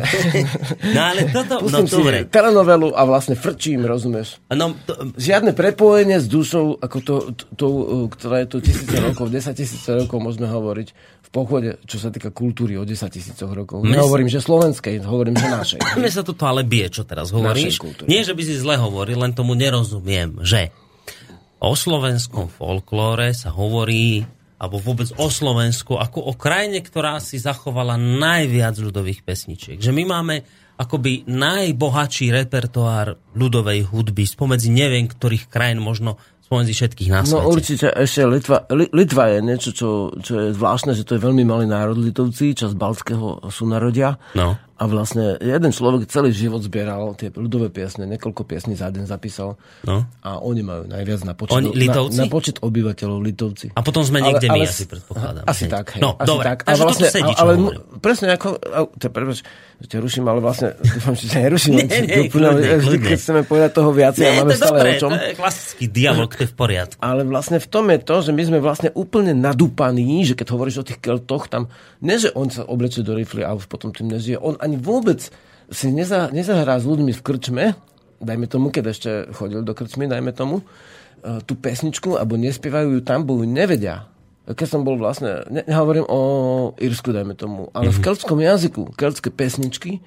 No ale toto... Pustím no, si dobre. Telenovelu a vlastne frčím, rozumieš? No, to... Žiadne prepojenie s dušou, ako to, to, to ktorá je tu tisíce rokov, desaťtisíce rokov môžeme hovoriť. Pochode, čo sa týka kultúry o desaťtisícoch rokov. Mes... Nehovorím, že slovenskej, hovorím, že našej. Mne sa toto ale bije, čo teraz hovoríš. Nie, že by si zle hovoril, len tomu nerozumiem, že o slovenskom folklóre sa hovorí, alebo vôbec o Slovensku, ako o krajine, ktorá si zachovala najviac ľudových pesničiek. Že my máme akoby najbohatší repertoár ľudovej hudby, spomedzi neviem, ktorých krajín možno... Pomedzi všetkých na svete. No určite, ešte Litva, Litva je niečo, čo, čo je zvláštne, že to je veľmi malý národ Litovci, časť baltského súnarodia. No. A vlastne jeden človek celý život zbieral tie ľudové piesne, niekoľko piesní za deň zapísal. No. A oni majú najviac na počet, oni, na, na počet obyvateľov Litovci. A potom sme niekde ale, my, ale, asi predpokladám. Asi tak, hej. No, asi dobre. Tak. A vlastne, to sedí, ale hovorím. Presne ako, prepáč, že ťa ruším, ale vlastne, dúfam, že ťa neruším. Vždy, keď chceme povedať toho viacej a máme stále o čom. To je klasický dialog. V poriadku. Ale vlastne v tom je to, že my sme vlastne úplne nadúpaní, že keď hovoríš o tých Keltoch, tam nie, že on sa oblečie do rifle a už potom tým nežije. On ani vôbec si neza, nezahrá s ľuďmi v krčme, dajme tomu, keď ešte chodil do krčmy, dajme tomu, tú pesničku, alebo nespievajú ju tam, bo ju nevedia. Keď som bol vlastne, nehovorím o Írsku, dajme tomu, ale mm-hmm. v keltskom jazyku, keltské pesničky,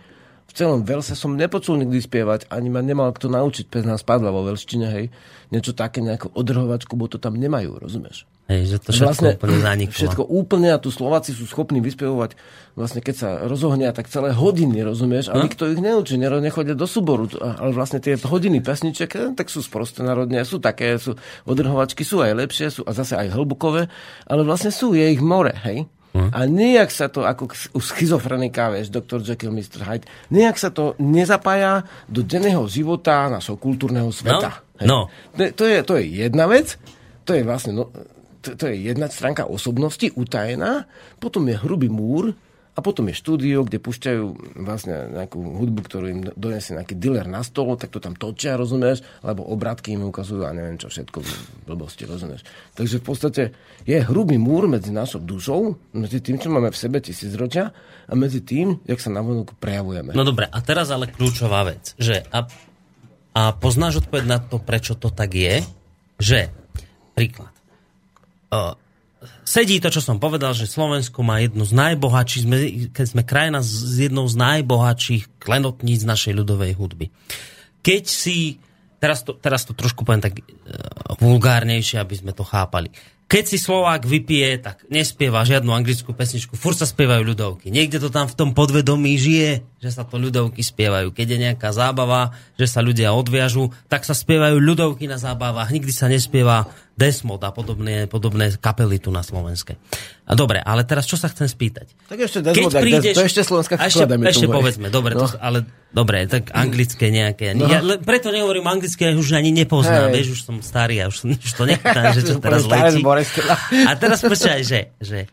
v celom Velse som nepočul nikdy spievať, ani ma nemal kto naučiť, pesná spadla vo velštine, hej, niečo také, nejakú odrhovačku, bo to tam nemajú, rozumieš? Hej, že to všetko vlastne, úplne zaniklo. Všetko úplne a tu Slováci sú schopní vyspievovať, vlastne keď sa rozohnia, tak celé hodiny, rozumieš? A no? Nikto ich neučí, nechodia do súboru, ale vlastne tie hodiny pesniček, tak sú sprosté národne, sú také, sú odrhovačky, sú aj lepšie, sú a zase aj hlbokové, ale vlastne sú, je ich more, hej? Hm. A nejak sa to, ako u schizofrenika, vieš, doktor Jekyll, mister Hyde, nejak sa to nezapája do denného života našho kultúrneho sveta. No, no. To, je, to je jedna vec, to je vlastne, no, to, to je jedna stránka osobnosti, utajená, potom je hrubý múr a potom je štúdio, kde púšťajú vlastne nejakú hudbu, ktorú im donesie nejaký dealer na stôl, tak to tam točia, rozumieš, lebo obrátky im ukazujú a neviem čo, všetko blbosti, rozumieš. Takže v podstate je hrubý múr medzi našou dušou, medzi tým, čo máme v sebe tisícročia a medzi tým, jak sa na vonok prejavujeme. No dobre, a teraz ale kľúčová vec, že a, a poznáš odpoveď na to, prečo to tak je, že príklad, uh, sedí to, čo som povedal, že Slovensko má jednu z najbohatších, keď sme krajina s jednou z najbohatších klenotníc našej ľudovej hudby. Keď si, teraz to, teraz to trošku poviem tak uh, vulgárnejšie, aby sme to chápali. Keď si Slovák vypije, tak nespieva žiadnu anglickú pesničku, furt sa spievajú ľudovky. Niekde to tam v tom podvedomí žije, že sa to ľudovky spievajú. Keď je nejaká zábava, že sa ľudia odviažu, tak sa spievajú ľudovky na zábavách. Nikdy sa nespieva Desmod a podobné, podobné kapely tu na Slovenske. A dobre, ale teraz čo sa chcem spýtať? Tak ešte Desmod, keď prídeš, to ešte slovenská vklada mi tu. Ešte povedzme, dobre, no. to, ale dobre, tak anglické nejaké. No. Ja preto nehovorím anglické, už ani nepoznám, hey. Vieš, už som starý a už, už to nechytám, že čo teraz letí. A teraz počkaj, že, že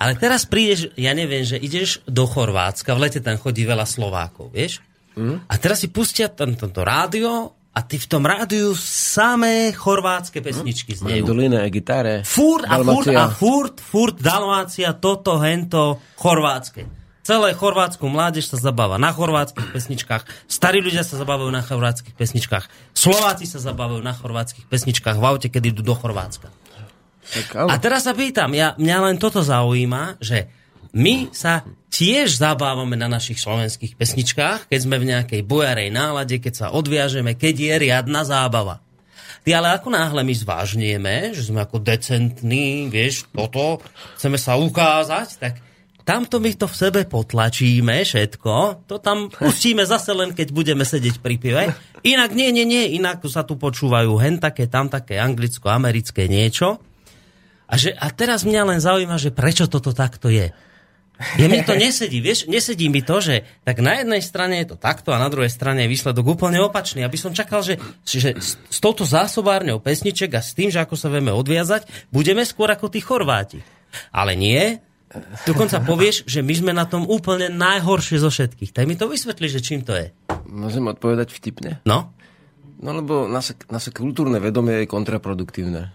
ale teraz prídeš, ja neviem, že ideš do Chorvátska, v lete tam chodí veľa Slovákov, vieš? Mm. A teraz si pustia tam toto rádio a ty v tom rádiu samé chorvátske pesničky znejú. Mandolina a gitáre. Furt a furt a furt, furt Dalmácia, toto, hento, chorvátske. Celé chorvátsku mládež sa zabáva na chorvátskych pesničkách, starí ľudia sa zabávajú na chorvátskych pesničkách, Slováci sa zabávajú na chorvátskych pesničkách v aute, keď idú do Chorvátska. A teraz sa pýtam, ja, mňa len toto zaujíma, že my sa tiež zabávame na našich slovenských pesničkách, keď sme v nejakej bujarej nálade, keď sa odviažeme, keď je riadna zábava. Ty ale ako náhle my zvážnieme, že sme ako decentní, vieš, toto, chceme sa ukázať, tak tamto my to v sebe potlačíme všetko, to tam pustíme zase len, keď budeme sedieť pri pive. Inak nie, nie, nie, inak sa tu počúvajú hen také, tam také, anglicko-americké niečo. A, že, a teraz mňa len zaujíma, že prečo toto takto je. Ja mi to nesedí, vieš, nesedí mi to, že tak na jednej strane je to takto a na druhej strane je výsledok úplne opačný. Aby som čakal, že, že s, s touto zásobárňou pesniček a s tým, že ako sa vieme odviazať, budeme skôr ako tí Chorváti. Ale nie, dokonca povieš, že my sme na tom úplne najhoršie zo všetkých. Tak mi to vysvetlí, že čím to je. Môžem odpovedať vtipne? No. No lebo naše, naše kultúrne vedomie je kontraproduktívne.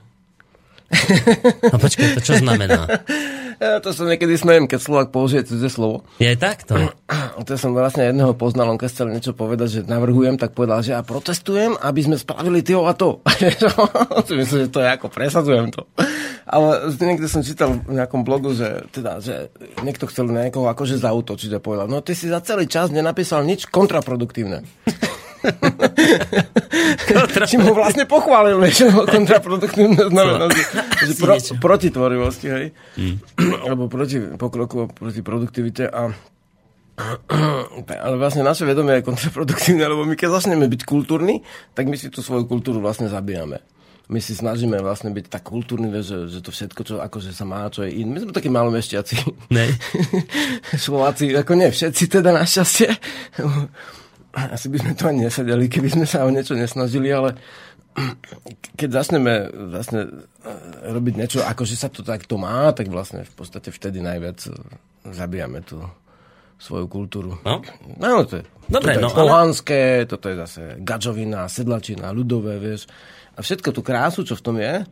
No počkaj, to čo znamená? Ja to som niekedy smejem, keď Slovák použije cudzie slovo. Je takto? To som vlastne jedného poznal, on keď chcel niečo povedať, že navrhujem, tak povedal, že ja protestujem, aby sme spravili tyho a to. Myslím, že to je ako presadzujem to. Ale niekde som čítal v nejakom blogu, že, teda, že niekto chcel niekoho akože zaútočiť a povedal, no ty si za celý čas nenapísal nič kontraproduktívne. Čím ho vlastne pochválil, že ho kontraproduktívne znamená, že pro, proti tvorivosti, hej? Mm. Alebo proti pokroku, proti produktivite a ale vlastne naše vedomie je kontraproduktívne, lebo my keď začneme byť kultúrni, tak my si tú svoju kultúru vlastne zabijame. My si snažíme vlastne byť tak kultúrni, že, že to všetko, čo akože sa má, čo je iné. My sme takí malomešťaci. Ne. Slováci, ako nie, všetci teda našťastie. Asi by sme to ani nesedeli, keby sme sa o niečo nesnažili, ale keď začneme vlastne robiť niečo, akože sa to takto má, tak vlastne v podstate vtedy najviac zabijame tú svoju kultúru. No, no to je, dobre, toto je no, pohánske, ale toto je zase gadžovina, sedlačina, ľudové, vieš. A všetko tú krásu, čo v tom je,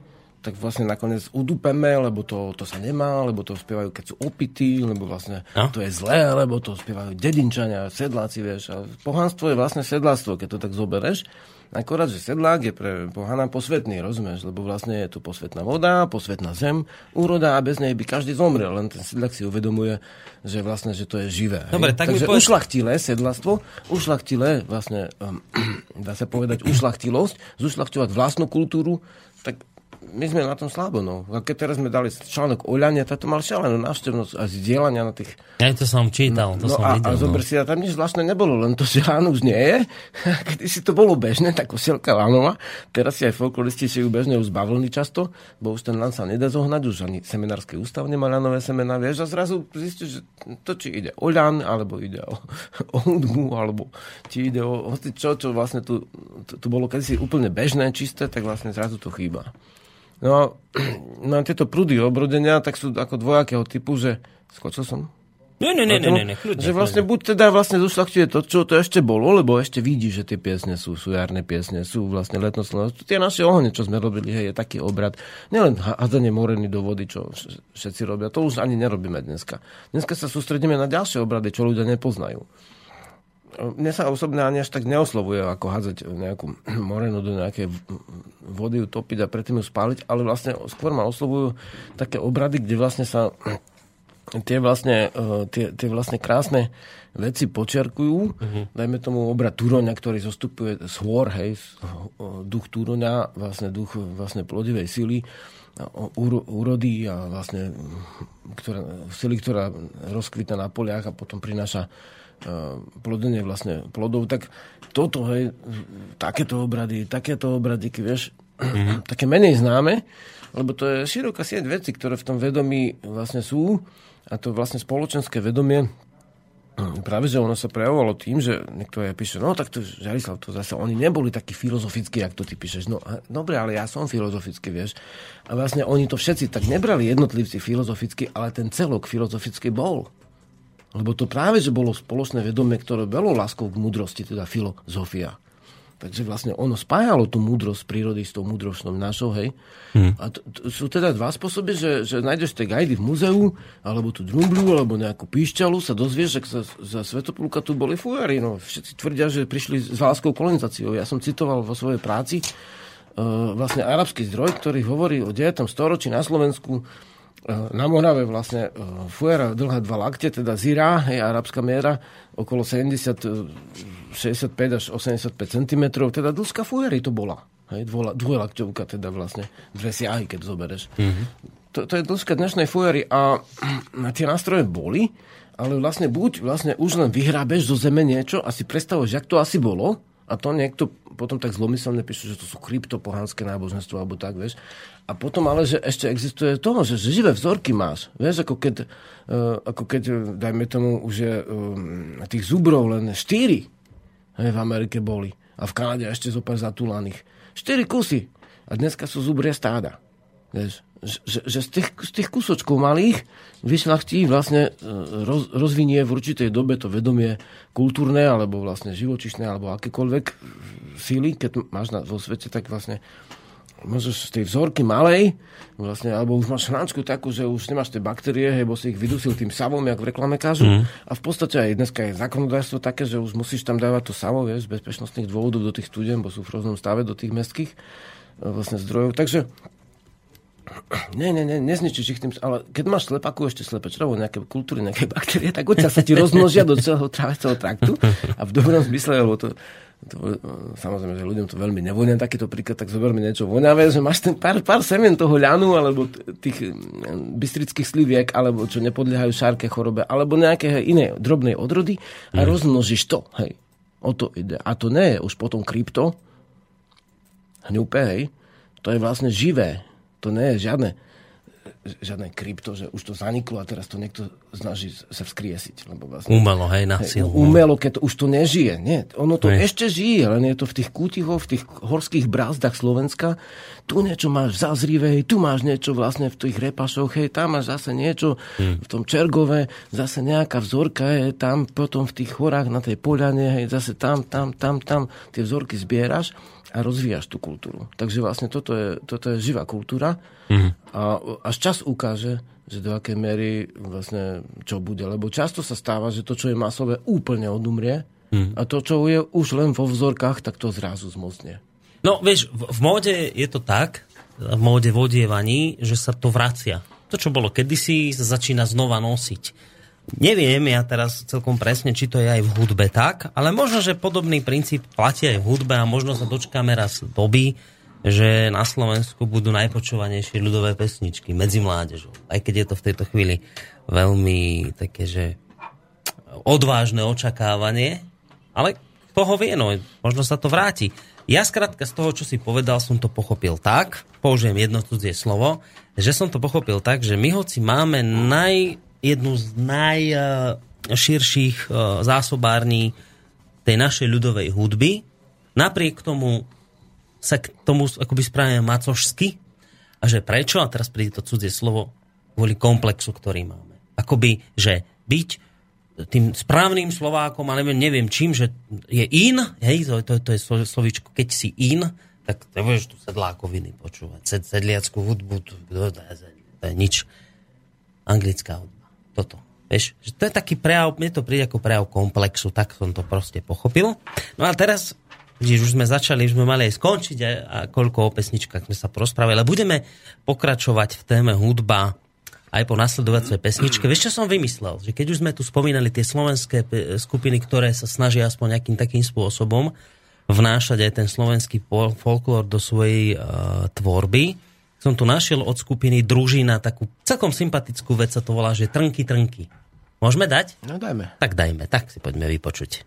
tak vlastne nakoniec udúpeme, lebo to, to sa nemá, lebo to spievajú, keď sú opití, lebo vlastne no. to je zlé, lebo to spievajú dedinčania, sedláci, vieš. A pohanstvo je vlastne sedláctvo, keď to tak zobereš. Akorát, že sedlák je pre pohana posvetný, rozumieš? Lebo vlastne je tu posvetná voda, posvetná zem, úroda a bez nej by každý zomrel. Len ten sedlák si uvedomuje, že vlastne, že to je živé. Dobre, tak takže povedz ušlachtilé sedláctvo, ušlachtilé vlastne, um, dá sa povedať ušlachtilosť, zušlachtovať vlastnú kultúru, tak my sme na tom slabo, no. A keď teraz sme dali článok Oľania, táto mal šialenú návštevnosť a zdieľania na tých. Ja to som čítal, to no som a, videl. A zober no. si, a tam nič zvláštne nebolo, len to šialenú už nie je. Keď si to bolo bežné, tá kosielka lanova, teraz si aj folkloristi si ju bežne už zbavlní často, bo už ten lan sa nedá zohnať, už ani seminárskej ústav nemá lanové semená, vieš, a zrazu zistíš, že to či ide o ľan, alebo ide o, o hudbu, alebo či ide o hoci čo, čo vlastne tu, tu, tu bolo kedysi úplne bežné, čisté, tak vlastne zrazu to chýba. No, no tieto prúdy obrodenia tak sú ako dvojakého typu, že skočil som. Nie, nie, nie, nie, nie, nie, kľudne. Že vlastne buď teda vlastne zušľachtuje to, čo to ešte bolo, lebo ešte vidí, že tie piesne sú, sú jarné piesne, sú vlastne letnosť. Tie naše ohne, čo sme robili, hej, je taký obrad. Nielen hádzanie moreny do vody, čo všetci robia, to už ani nerobíme dneska. Dneska sa sústredíme na ďalšie obrady, čo ľudia nepoznajú. Mne sa osobne ani až tak neoslovuje, ako hádzať nejakú morenu do nejakej vody, utopiť a predtým ju spáliť, ale vlastne skôr ma oslovujú také obrady, kde vlastne sa tie vlastne, tie, tie vlastne krásne veci počiarkujú. Uh-huh. Dajme tomu obrad Túroňa, ktorý zostupuje z hôr, hej, duch Túroňa, vlastne duch vlastne plodivej sily, úrody a vlastne ktorá, sily, ktorá rozkvita na poliach a potom prináša plodenie vlastne plodov, tak toto, hej, takéto obrady, takéto obradiky, vieš, mm-hmm. také menej známe, lebo to je široká sieť veci, ktoré v tom vedomí vlastne sú, a to vlastne spoločenské vedomie, práve že ono sa prejavovalo tým, že niekto aj píše, no tak to, Žiarislav, to zase oni neboli takí filozofickí, jak to ty píšeš. No dobre, ale ja som filozofický, vieš. A vlastne oni to všetci tak nebrali jednotlivci filozoficky, ale ten celok filozoficky bol. Lebo to práve, že bolo spoločné vedomie, ktoré bolo láskou k múdrosti, teda filozofia. Takže vlastne ono spájalo tú múdrosť prírody s tou múdrosťou našou, hej. Hmm. A t- t- sú teda dva spôsoby, že, že nájdeš tie gajdy v múzeu, alebo tú drumbľu, alebo nejakú píšťalu, sa dozvieš, že za, za Svätopluka tu boli fujári. No, všetci tvrdia, že prišli s válskou kolonizáciou. Ja som citoval vo svojej práci uh, vlastne arabský zdroj, ktorý hovorí o deviatom storočí na Slovensku, na Morave vlastne fujara dlhá dva lakte, teda zira, hej, arabská miera, okolo sedemdesiat, šesťdesiatpäť až osemdesiatpäť centimetrov, teda dĺžka fujary to bola. Hej, dvojlakťovka teda vlastne, dve siahy, keď zobereš. Mm-hmm. To, to je dĺžka dnešnej fujary a, a tie nástroje boli, ale vlastne buď vlastne už len vyhrábeš zo zeme niečo a si predstavuješ, jak to asi bolo, a to niekto potom tak zlomyselne píše, že to sú kryptopohanské náboženstvo alebo tak, vieš. A potom ale, že ešte existuje to, že živé vzorky máš. Vieš, ako keď, ako keď dajme tomu, že tých zubrov len štyri v Amerike boli. A v Kanade ešte zopár zatúlaných. Štyri kusy. A dneska sú zubrie stáda. Vieš, že, že z, tých, z tých kusočkov malých vyšľachtí vlastne roz, rozvinie v určitej dobe to vedomie kultúrne, alebo vlastne živočišné, alebo akékoľvek síly, keď máš na, vo svete, tak vlastne môžeš z tej vzorky malej, vlastne, alebo už máš hráčku takú, že už nemáš tie baktérie, lebo si ich vydusil tým savom, jak v reklame kážu. Mm. A v podstate aj dneska je zákonodárstvo také, že už musíš tam dávať to samo, vieš, z bezpečnostných dôvodov do tých studien, bo sú v rôznom stave do tých mestských vlastne zdrojov. Takže Ne, ne, ne, nezničíš ich tým, ale keď máš slepaku, ešte slepačrovo, nejaké kultúry, nejaké baktérie, tak odtiaľ sa ti rozmnožia do celého celého traktu a v dobrom zmysle, lebo to, to samozrejme, že ľuďom to veľmi nevonia, takýto príklad, tak zoberme niečo voňavé, že máš ten pár, pár semien toho ľanu, alebo tých bystrických sliviek, alebo čo nepodliehajú šárke chorobe, alebo nejaké iné drobnej odrody a mm. rozmnožíš to, hej. O to ide. A to nie je už potom krypto, hňupe, hej, to je vlastne živé. To nie je žiadne, žiadne krypto, že už to zaniklo a teraz to niekto snaží sa vzkriesiť. Lebo vlastne, umelo, hej, na sílu. Umelo, keď to, už to nežije. Nie, ono to hej. ešte žije, len je to v tých kútihoch, v tých horských brázdach Slovenska. Tu niečo máš v Zázrivej, tu máš niečo vlastne v tých Repašoch, hej, tam máš zase niečo hmm. v tom Čergove, zase nejaká vzorka je tam, potom v tých horách na tej Poľane, hej, zase tam, tam, tam, tam tie vzorky zbieraš a rozvíjaš tú kultúru. Takže vlastne toto je, toto je živá kultúra mm. a až čas ukáže, že do akej miery vlastne čo bude. Lebo často sa stáva, že to, čo je masové, úplne odumrie mm. a to, čo je už len vo vzorkách, tak to zrazu zmocnie. No, vieš, v, v móde je to tak, v móde v odievaní, že sa to vracia. To, čo bolo kedysi, sa začína znova nosiť. Neviem ja teraz celkom presne, či to je aj v hudbe tak, ale možno, že podobný princíp platí aj v hudbe a možno sa dočkáme raz doby, že na Slovensku budú najpočúvanejšie ľudové pesničky medzi mládežou. Aj keď je to v tejto chvíli veľmi také, že odvážne očakávanie, ale kto ho vie, no, možno sa to vráti. Ja skrátka z toho, čo si povedal, som to pochopil tak, použijem jedno cudzie slovo, že som to pochopil tak, že my hoci máme naj... jednu z najširších zásobární tej našej ľudovej hudby. Napriek tomu sa k tomu akoby správame macošsky. A že prečo? A teraz príde to cudzie slovo kvôli komplexu, ktorý máme. Akoby, že byť tým správnym Slovákom, ale neviem čím, že je in, hej, to, to, to je slovíčko, keď si in, tak nebudeš tu sedlákoviny počúvať, sedliackú hudbu, to, to, to je nič. Anglická hudba. Toto. Vieš, že to je taký prejav, mne to príde ako prejav komplexu, tak som to proste pochopil. No a teraz, vidíš, už sme začali, už sme mali aj skončiť a, a koľko o pesničkách sme sa porozprávali, ale budeme pokračovať v téme hudba aj po nasledovacej pesničke. Vieš, čo som vymyslel? Že keď už sme tu spomínali tie slovenské skupiny, ktoré sa snažia aspoň nejakým takým spôsobom vnášať aj ten slovenský folklór do svojej uh, tvorby, som tu našiel od skupiny Družina takú celkom sympatickú vec, sa to volá, že Trnky, Trnky. Môžeme dať? No dajme. Tak dajme, tak si poďme vypočuť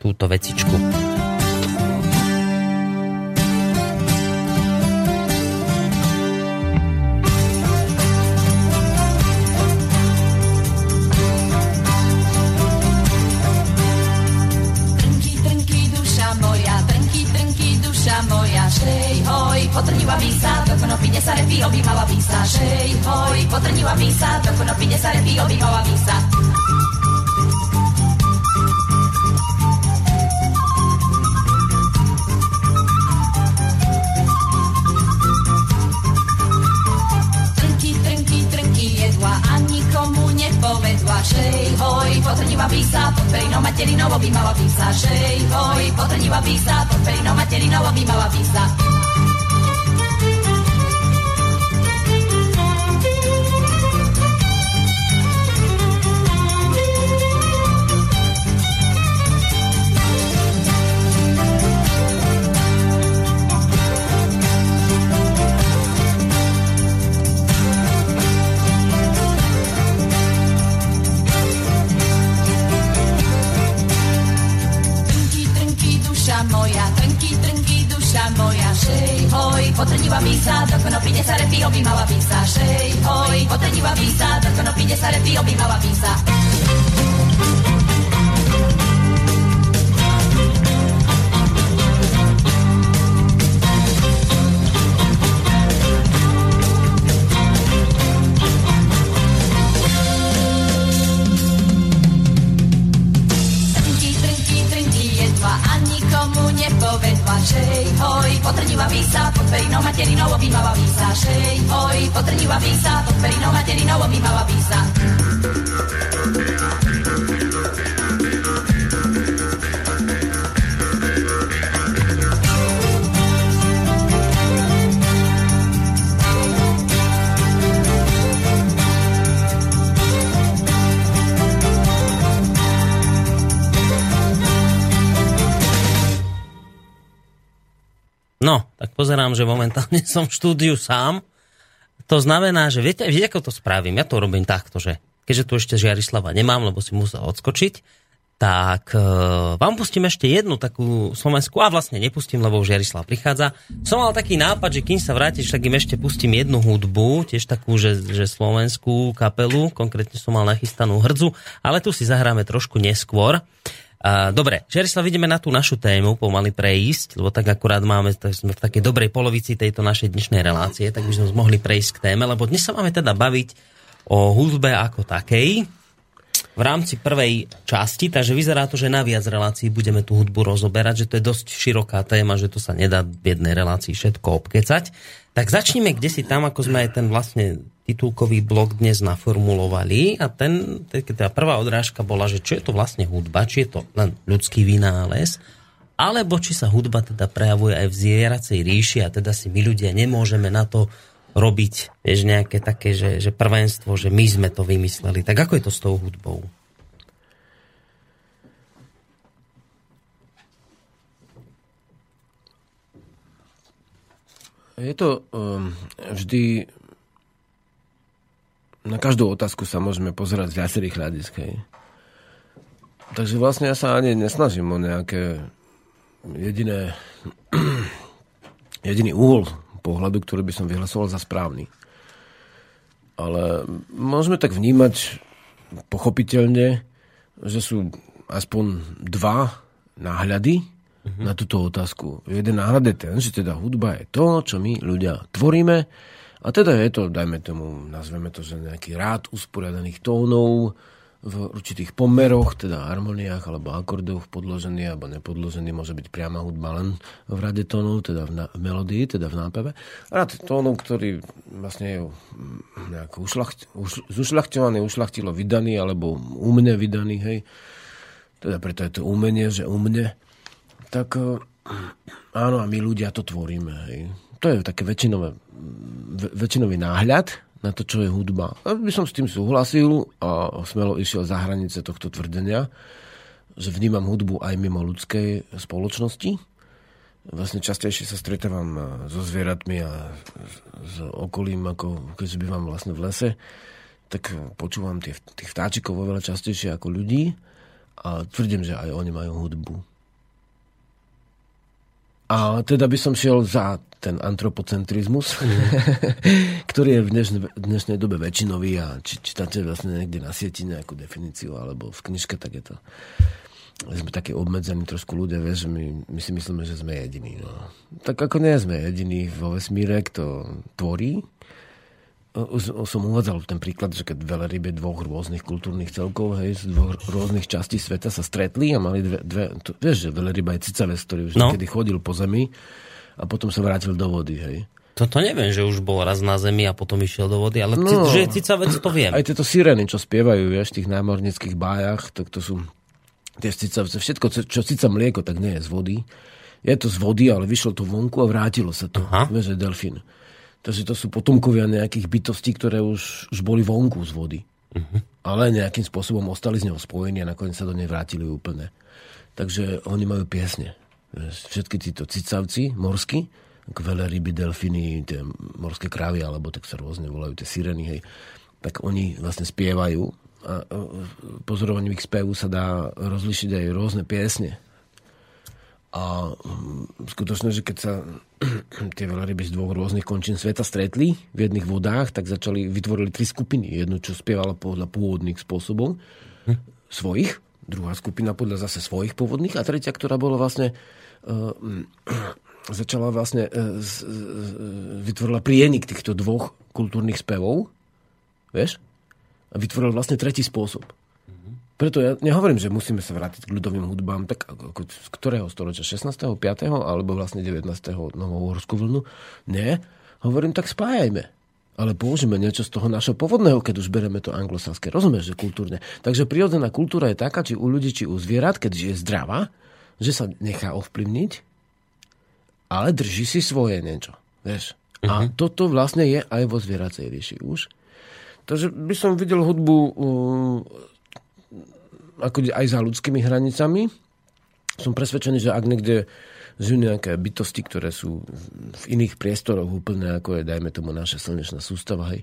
túto vecičku. sa repí, objímala vísa, šej, hoj, potrnila vísa, do konopine sa repí, objímala vísa. Trnky, trnky, trnky jedla a nikomu nepovedla, šej, hoj, potrnila vísa, pod perinou materinou objímala vísa, šej, hoj, potrnila vísa, pod perinou materinou objímala vísa. Potrnila vísa, do konopine sa repí, objímala vísa, šej, hoj. Potrnila vísa, do konopine sa repí, objímala vísa. Materinou objímala vísa, šej, hoj, potrnila vísa, pod perinou materinou objímala vísa. No, tak pozerám, že momentálne som v štúdiu sám. To znamená, že viete, viete, ako to spravím? Ja to robím takto, že keďže tu ešte Žiarislava nemám, lebo si musel odskočiť, tak e, vám pustím ešte jednu takú slovenskú, a vlastne nepustím, lebo Žiarislav prichádza. Som mal taký nápad, že kým sa vrátiš, tak im ešte pustím jednu hudbu, tiež takú, že, že slovenskú kapelu, konkrétne som mal nachystanú Hrdzu, ale tu si zahráme trošku neskôr. Dobre, Žiarislav, ideme na tú našu tému pomaly prejsť, lebo tak akurát máme, tak sme v takej dobrej polovici tejto našej dnešnej relácie, tak by sme mohli prejsť k téme, lebo dnes sa máme teda baviť o hudbe ako takej v rámci prvej časti, takže vyzerá to, že na viac relácií budeme tú hudbu rozoberať, že to je dosť široká téma, že to sa nedá v jednej relácii všetko obkecať. Tak začneme kdesi tam, ako sme aj ten vlastne titulkový blok dnes naformulovali, a ten, tá prvá odrážka bola, že čo je to vlastne hudba, či je to len ľudský vynález, alebo či sa hudba teda prejavuje aj v zvieracej ríši, a teda si my ľudia nemôžeme na to robiť, vieš, nejaké také, že, že prvenstvo, že my sme to vymysleli. Tak ako je to s tou hudbou? Je to um, vždy na každú otázku sa môžeme pozerať z viacerých hľadisk. Takže vlastne ja sa ani nesnažím o nejaké jediné jediný úhol pohľadu, ktorý by som vyhlasoval za správny. Ale môžeme tak vnímať pochopiteľne, že sú aspoň dva náhľady mm-hmm. na túto otázku. Jeden náhľad je ten, že teda hudba je to, čo my ľudia tvoríme. A teda je to, dajme tomu, nazveme to, že nejaký rád usporiadaných tónov v určitých pomeroch, teda harmoniách alebo akordoch, podložený alebo nepodložený, môže byť priama hudba len v rade tónov, teda v, na- v melódii, teda v nápeve. Rád tónov, ktorý vlastne je nejako ušlacht- uš- zušľachťovaný, ušľachtilo vydaný alebo umne vydaný, hej. Teda preto je to umenie, že umne. Tak áno, a my ľudia to tvoríme, hej. To je také väčšinové, väčšinový náhľad na to, čo je hudba. Ja by som s tým súhlasil a smelo išiel za hranice tohto tvrdenia, že vnímam hudbu aj mimo ľudskej spoločnosti. Vlastne častejšie sa stretávam so zvieratmi a s okolím, ako keď bývam vlastne v lese, tak počúvam tých, tých vtáčikov oveľa častejšie ako ľudí a tvrdím, že aj oni majú hudbu. A teda by som šiel za ten antropocentrizmus, mm. ktorý je v dnešnej, dnešnej dobe väčšinový, a či čítate vlastne niekde na sieti nejakú definíciu alebo v knižke, tak je to sme takí obmedzení trošku ľudia, vieš, my, my si myslíme, že sme jediní. No. Tak ako nie sme jediní vo vesmíre, kto tvorí. Som uvádzal ten príklad, že keď veľryby dvoch rôznych kultúrnych celkov, hej, z dvoch rôznych častí sveta sa stretli a mali dve... dve to, vieš, že veľryba je cicavec, ktorý už no. niekedy chodil po zemi a potom sa vrátil do vody, hej. Toto neviem, že už bol raz na zemi a potom išiel do vody, ale no, c- že je cicavec, to viem. Aj tieto sireny, čo spievajú, vieš, v tých námornických bájach, tak to sú tie cicavce. Všetko, čo cica mlieko, tak nie je z vody. Je to z vody, ale vyšlo to vonku a vrátilo sa to. Aha. Vieš, že delfín. Takže to sú potomkovia nejakých bytostí, ktoré už, už boli vonku z vody. Uh-huh. Ale nejakým spôsobom ostali s ňou spojení a nakoniec sa do nej vrátili úplne. Takže oni majú piesne. Všetky títo cicavci morskí, ako veľryby, delfíny, tie morské krávy, alebo tak sa rôzne volajú tie sireny, hej. Tak oni vlastne spievajú a pozorovaním ich spevu sa dá rozlišiť aj rôzne piesne. A skutočne, že keď sa tie veľryby z dvoch rôznych končín sveta stretli v jedných vodách, tak začali, vytvorili tri skupiny. Jednu, čo spievala podľa pôvodných spôsobov hm. svojich, druhá skupina podľa zase svojich pôvodných a tretia, ktorá bola vlastne uh, začala vlastne uh, z, uh, vytvorila prienik týchto dvoch kultúrnych spevov, vieš? A vytvorila vlastne tretí spôsob. Preto ja nehovorím, že musíme sa vrátiť k ľudovým hudbám, tak ako z ktorého storočia? šestnásteho., piateho alebo vlastne devätnásteho novohorskú vlnu? Nie. Hovorím, tak spájajme. Ale použijeme niečo z toho našho povodného, keď už bereme to anglosaské. Rozumieš, že kultúrne. Takže prírodzená kultúra je taká, či u ľudí, či u zvierat, keď je zdravá, že sa nechá ovplyvniť, ale drží si svoje niečo. Vieš? Mhm. A toto vlastne je aj vo zvieracej ríši už. Takže by som videl hudbu... Uh, ako aj za ľudskými hranicami. Som presvedčený, že ak niekde žijú nejaké bytosti, ktoré sú v iných priestoroch úplne ako je, dajme tomu, naša slnečná sústava, hej,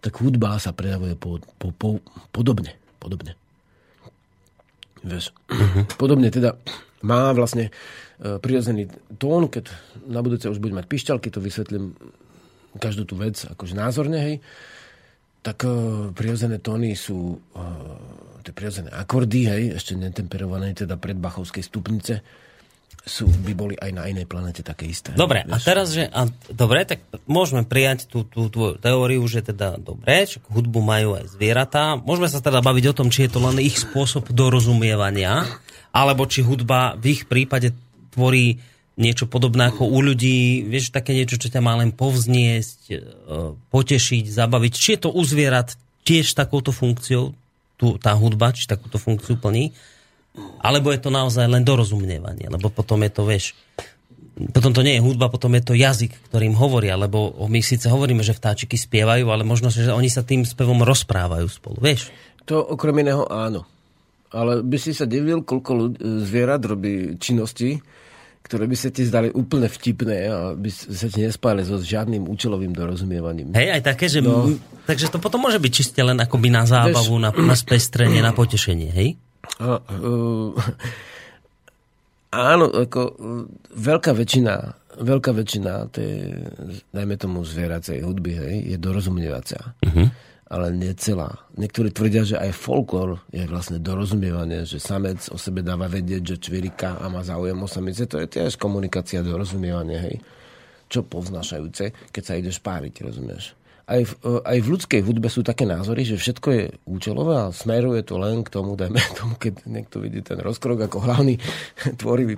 tak hudba sa prejavuje po, po, po, podobne. Podobne. Vieš? Podobne teda má vlastne prirodzený tón, keď na budúce už budem mať pišťalky, to vysvetlím každú tú vec akože názorne, hej. Tak prirodzené tóny sú tie prirodzené akordy, hej, ešte netemperované, teda predbachovskej stupnice, sú, by boli aj na inej planete také isté. Dobre, hej, a teraz, že... A, dobre, tak môžeme prijať tú, tú tvoju teóriu, že teda dobre, že hudbu majú aj zvieratá. Môžeme sa teda baviť o tom, či je to len ich spôsob dorozumievania, alebo či hudba v ich prípade tvorí niečo podobné ako u ľudí, vieš, také niečo, čo ťa má len povzniesť, potešiť, zabaviť. Či je to u zvierat tiež takouto funkciou, Tu, tá hudba, či takúto funkciu plní, alebo je to naozaj len dorozumievanie, lebo potom je to, vieš, potom to nie je hudba, potom je to jazyk, ktorým hovoria, lebo my síce hovoríme, že vtáčiky spievajú, ale možno, že oni sa tým spevom rozprávajú spolu, vieš. To okrem iného áno. Ale by si sa divil, koľko zvierat robí činnosti, ktoré by sa ti zdali úplne vtipné a by sa ti nespáli so žiadnym účelovým dorozumievaním. Hej, aj také, že... No. M- takže to potom môže byť čiste len akoby na zábavu, Veš, na, na spestrenie, na potešenie, hej? A, uh, áno, ako veľká väčšina, veľká väčšina tej, dajme tomu zvieracej hudby, hej, je dorozumievacia. Uh-huh. Ale necelá. Niektorí tvrdia, že aj folklor je vlastne dorozumievanie, že samec o sebe dáva vedieť, že čviriká a má záujem o samice. To je tiež komunikácia, dorozumievanie, hej. Čo povznášajúce, keď sa ideš páriť, rozumieš. Aj v, aj v ľudskej hudbe sú také názory, že všetko je účelové a smeruje to len k tomu, dajme tomu, keď niekto vidí ten rozkrok ako hlavný tvorivý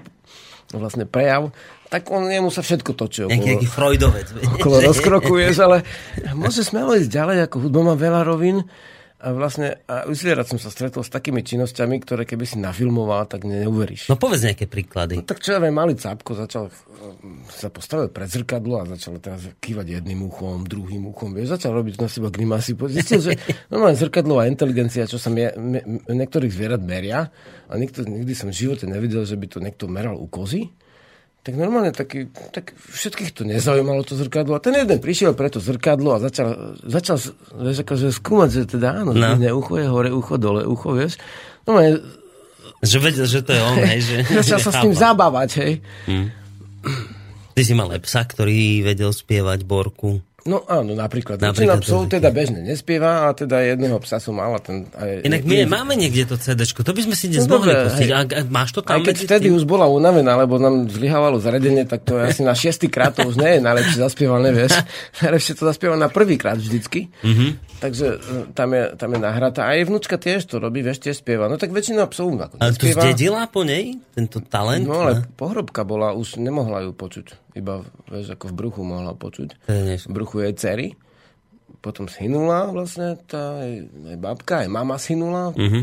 vlastne prejav, tak on jemu sa všetko točí. Nejaký Freudovec. Okolo rozkrokuješ, ale môže smelo ísť ďalej, ako hudba má veľa rovín a vlastne, a uzvierať som sa stretol s takými činnosťami, ktoré keby si nafilmoval, tak neuveríš. No povedz nejaké príklady. No, tak čo ja viem, malý cápko začal sa postavil pred zrkadlo a začal teraz kývať jedným uchom, druhým uchom, vieš, začal robiť na seba grimasy. Zistil, že normálne zrkadlová inteligencia, čo sa mie, mie, niektorých zvierat meria a nikto, nikdy som v živote nevidel, že by to niekto meral u kozy. Tak normálne taký, tak všetkých to nezaujímalo to zrkadlo a ten jeden prišiel pre to zrkadlo a začal, začal vieš, akože skúmať, že teda áno, no. Že ucho je hore, ucho dole, ucho, vieš. Normálne... Že vedel, že to je on, hej. Že... Začal sa s tým zabávať, hej. Hmm. Ty si mal psa, ktorý vedel spievať borku. No áno, napríklad. Väčšina psov teda bežne nespieva a teda jedného psa som mal. Ten, aj, Inak my je, máme niekde to cé déčko, to by sme si dnes no, mohli pustiť. A, a máš to tam? Aj keď vtedy už bola unavená, lebo nám zlyhávalo zariadenie, tak to asi na šiestý krát to už nie je najlepšie zaspievané, vieš. Najlepšie to zaspievané na prvý krát vždycky. Mm-hmm. Takže tam je, tam je nahrata. Aj vnúčka tiež to robí, vieš, tiež spieva. No tak väčšina psov ako nespieva. Ale to zdedila po nej, tento talent? No ale ne? Pohrobka bola, už nemohla ju počuť. Iba, vieš, ako v bruchu mohla počuť. V bruchu jej dcery. Potom zhynula vlastne tá jej, jej babka, aj mama zhynula. Mm-hmm.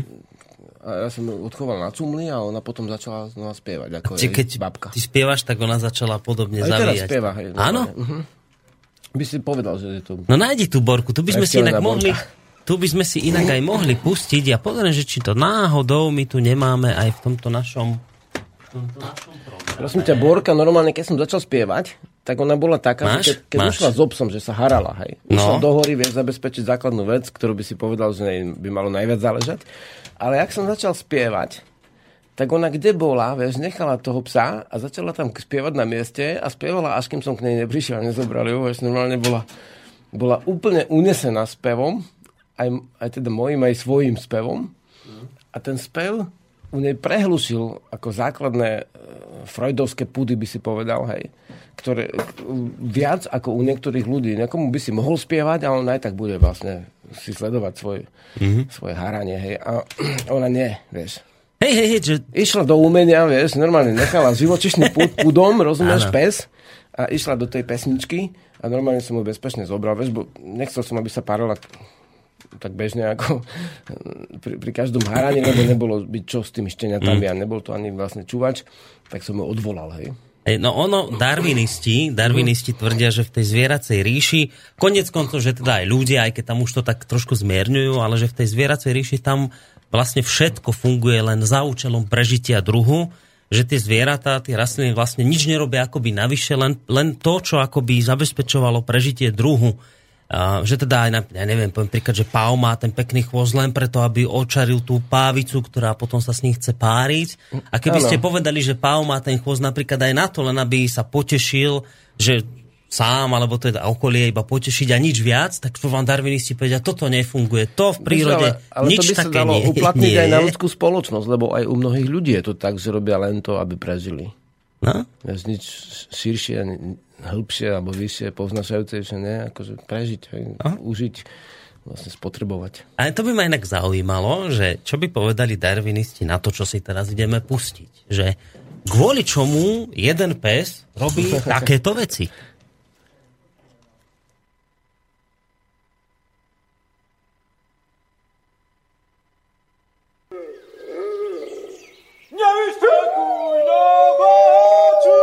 A ja som ju odchoval na cumli a ona potom začala znova spievať. Ako či, keď babka. Ty spievaš, tak ona začala podobne aj zavíjať. Aj teraz spieva. Hej, áno? Mhm. By si povedal, že je to... No nájdi tú Borku, tu by sme si inak mohli... Tu by sme si inak aj mohli pustiť. Ja pozriem, že či to náhodou my tu nemáme aj v tomto našom... V tomto našom programe. Prosím ťa, Borka, normálne, keď som začal spievať, tak ona bola taká, máš? Že keď, keď ušla s obsom, že sa harala, hej. Ušla no. do hory, vieš zabezpečiť základnú vec, ktorú by si povedal, že nej by malo najviac záležať. Ale ak som začal spievať, tak ona kde bola, vieš, nechala toho psa a začala tam spievať na mieste a spievala, až kým som k nej neprišiel a nezobral ju, vieš, normálne bola, bola úplne unesená spevom, aj, aj teda mojím, aj svojím spevom. A ten spev u nej prehlušil ako základné freudovské púdy, by si povedal, hej, ktoré viac ako u niektorých ľudí. Niekomu by si mohol spievať, ale on aj tak bude vlastne si sledovať svoj, mm-hmm. svoje haranie, hej, a ona nie, vieš. Hej, hej, hej, že... Išla do umenia, vieš, normálne nechala živočišný púd, púdom, rozumieš, pes, a išla do tej pesničky a normálne som ju bezpečne zobral, vieš, bo nechcel som, aby sa parila tak bežne ako pri, pri každom haraní, lebo nebolo byť čo s tými šteniatami mm. a nebol to ani vlastne čúvač, tak som ju odvolal, hej. No ono, darwinisti, darwinisti tvrdia, že v tej zvieracej ríši, koniec koncov, že teda aj ľudia, aj keď tam už to tak trošku zmierňujú, ale že v tej zvieracej ríši tam vlastne všetko funguje len za účelom prežitia druhu, že tie zvieratá, tie rastliny vlastne nič nerobia akoby navyše, len, len to, čo akoby zabezpečovalo prežitie druhu. Uh, že teda aj, na, ja neviem, poviem príklad, že páv má ten pekný chvost len preto, aby očaril tú pávicu, ktorá potom sa s ním chce páriť. A keby ano. Ste povedali, že páv má ten chvost napríklad aj na to, len aby sa potešil, že sám, alebo teda okolie iba potešiť a nič viac, tak to vám darwinisti povedia, toto nefunguje, to v prírode ale, ale nič také nie. Ale to by sa dalo nie, uplatniť nie. Aj na ľudskú spoločnosť, lebo aj u mnohých ľudí je to tak, že robia len to, aby prežili. No? Ja z nič širšie, hĺbšie alebo vyššie, povznašajúcejšie, ne? Akože prežiť, aha. Užiť, vlastne spotrebovať. Ale to by ma inak zaujímalo, že čo by povedali darwinisti na to, čo si teraz ideme pustiť. Že kvôli čomu jeden pes robí takéto veci. Nevystupuj na baču.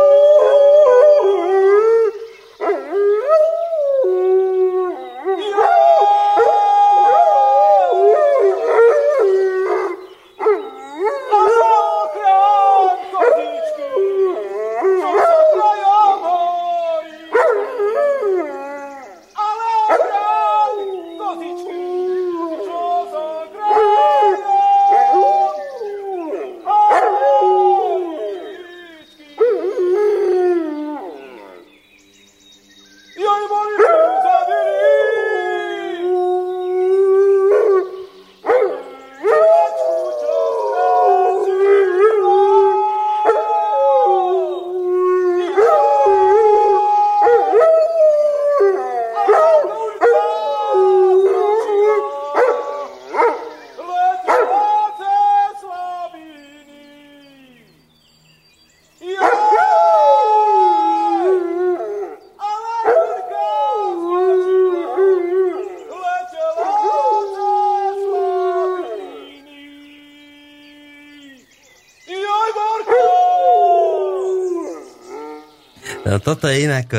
No toto je inak,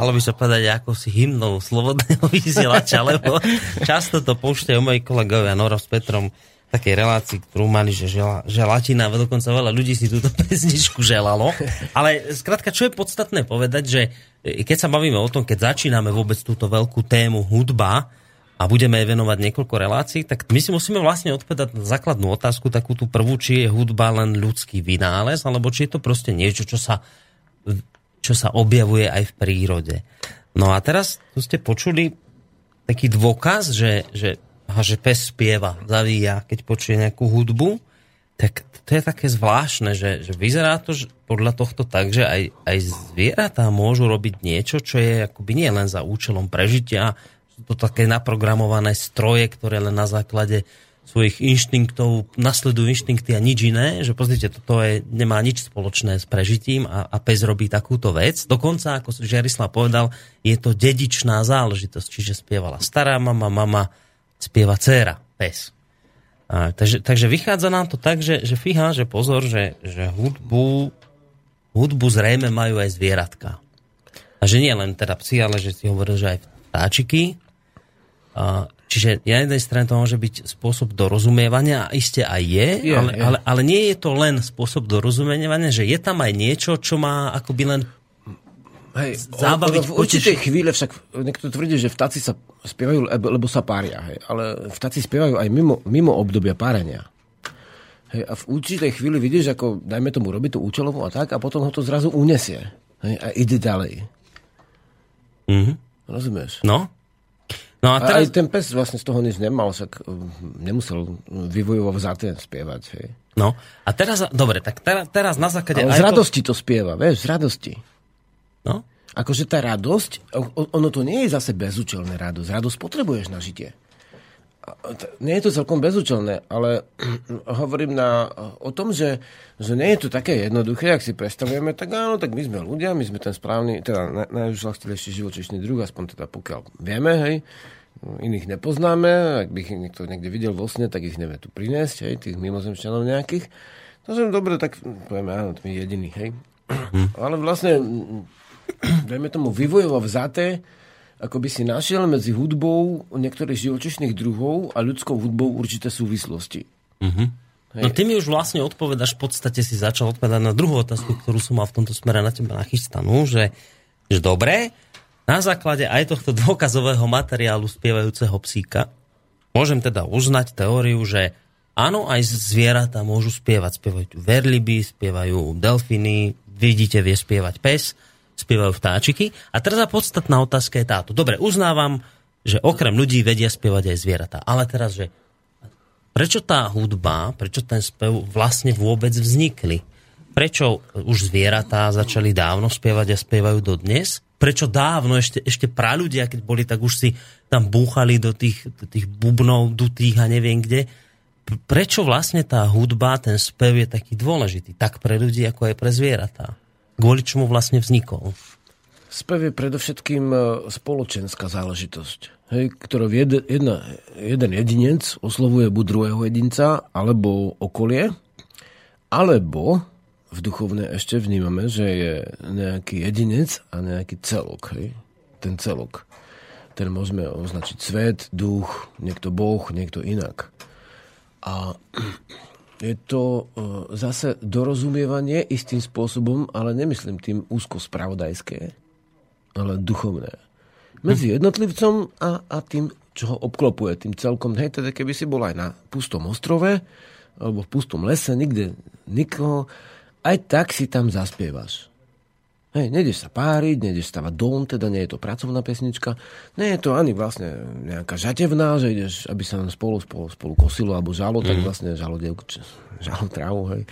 ale by sa povedať ako si hymnou Slobodného vysielača, lebo často to poušťajú moji kolegovia Noro s Petrom v takej relácii, ktorú mali, že, žela, že latina, dokonca veľa ľudí si túto pesničku želalo. Ale skrátka, čo je podstatné povedať, že keď sa bavíme o tom, keď začíname vôbec túto veľkú tému hudba a budeme jej venovať niekoľko relácií, tak my si musíme vlastne odpovedať na základnú otázku, takú tú prvú, či je hudba len ľudský vynález, alebo či je to proste niečo, čo sa... čo sa objavuje aj v prírode. No a teraz tu ste počuli taký dôkaz, že, že, aha, že pes spieva, zavíja, keď počuje nejakú hudbu, tak to je také zvláštne, že, že vyzerá to že podľa tohto tak, že aj, aj zvieratá môžu robiť niečo, čo je akoby nie len za účelom prežitia, sú to také naprogramované stroje, ktoré len na základe svojich inštinktov nasledujú inštinkty a nič iné, že pozrite, toto je, nemá nič spoločné s prežitím a, a pes robí takúto vec. Dokonca, ako Žiarislav povedal, je to dedičná záležitosť, čiže spievala stará mama, mama spieva dcéra, pes. A, takže, takže vychádza nám to tak, že, že fíha, že pozor, že, že hudbu, hudbu zrejme majú aj zvieratka. A že nie len teda psi, ale že si hovoril, že aj vtáčiky. A čiže na jednej strane to môže byť spôsob dorozumievania, a iste aj je, je, ale, je. Ale, ale nie je to len spôsob dorozumievania, že je tam aj niečo, čo má akoby len hej, zábaviť. V určitej chvíle však niekto tvrdí, že vtáci sa spievajú, lebo sa pária. Hej. Ale vtáci spievajú aj mimo, mimo obdobia párenia. Hej. A v určitej chvíli vidíš, ako dajme tomu robiť tú účelovú a tak, a potom ho to zrazu uniesie. Hej. A ide ďalej. Mm-hmm. Rozumieš? No. No a teraz... Aj ten pes vlastne z toho nič nemal, však nemusel vyvojovať za ten spievať. Hej. No a teraz, dobre, tak teraz, teraz na základe... Ale z radosti to... to spieva, vieš, z radosti. No. Akože tá radosť, ono to nie je zase bezúčelné radosť, radosť potrebuješ na žitie. Nie je to celkom bezúčelné, ale hovorím na, o tom, že, že nie je to také jednoduché, ak si predstavujeme, tak áno, tak my sme ľudia, my sme ten správny, teda najúžľachtilejší živočíšny druh, aspoň teda pokiaľ vieme, hej, iných nepoznáme, ak by ich niekto niekde videl vo sne, tak ich nevie tu priniesť, hej, tých mimozemšťanov nejakých. Takže dobre, tak povieme, áno, to my jediný, hej. Ale vlastne, dajme tomu, vývojovo vzaté, ako by si našiel medzi hudbou niektorých živočíšnych druhov a ľudskou hudbou určité súvislosti. Uh-huh. No ty mi už vlastne odpovedaš, v podstate si začal odpovedať na druhú otázku, ktorú som mal v tomto smere na teba nachystanú, že, že dobre, na základe aj tohto dôkazového materiálu spievajúceho psíka môžem teda uznať teóriu, že áno, aj zvieratá môžu spievať. Spievajú tu verliby, spievajú delfíny, vidíte, vie spievať pes, spievajú vtáčiky. A teraz a podstatná otázka je táto. Dobre, uznávam, že okrem ľudí vedia spievať aj zvieratá. Ale teraz, že prečo tá hudba, prečo ten spev vlastne vôbec vznikli? Prečo už zvieratá začali dávno spievať a spievajú dodnes? Prečo dávno, ešte, ešte praľudia, keď boli, tak už si tam búchali do tých, do tých bubnov, dutých a neviem kde. Prečo vlastne tá hudba, ten spev je taký dôležitý? Tak pre ľudí, ako aj pre zvieratá. Kvôli čomu vlastne vznikol? Spev je predovšetkým spoločenská záležitosť, hej, ktorou jed, jedna, jeden jedinec oslovuje buď druhého jedinca, alebo okolie, alebo v duchovne ešte vnímame, že je nejaký jedinec a nejaký celok. Hej. Ten celok. Ten môžeme označiť svet, duch, niekto Boh, niekto inak. A... je to zase dorozumievanie istým spôsobom, ale nemyslím tým úzko spravodajské, ale duchovné. Medzi jednotlivcom a, a tým, čo ho obklopuje, tým celkom. Hej, teda keby si bol aj na pustom ostrove, alebo v pustom lese, nikde nikoho, aj tak si tam zaspievaš. Hej, nejdeš sa páriť, nejdeš stavať dom, teda nie je to pracovná pesnička, nie je to ani vlastne nejaká žatevná, že ideš, aby sa spolu, spolu, spolu kosilo alebo žalo, mm. tak vlastne žalo, dievč, žalo trávu, hej,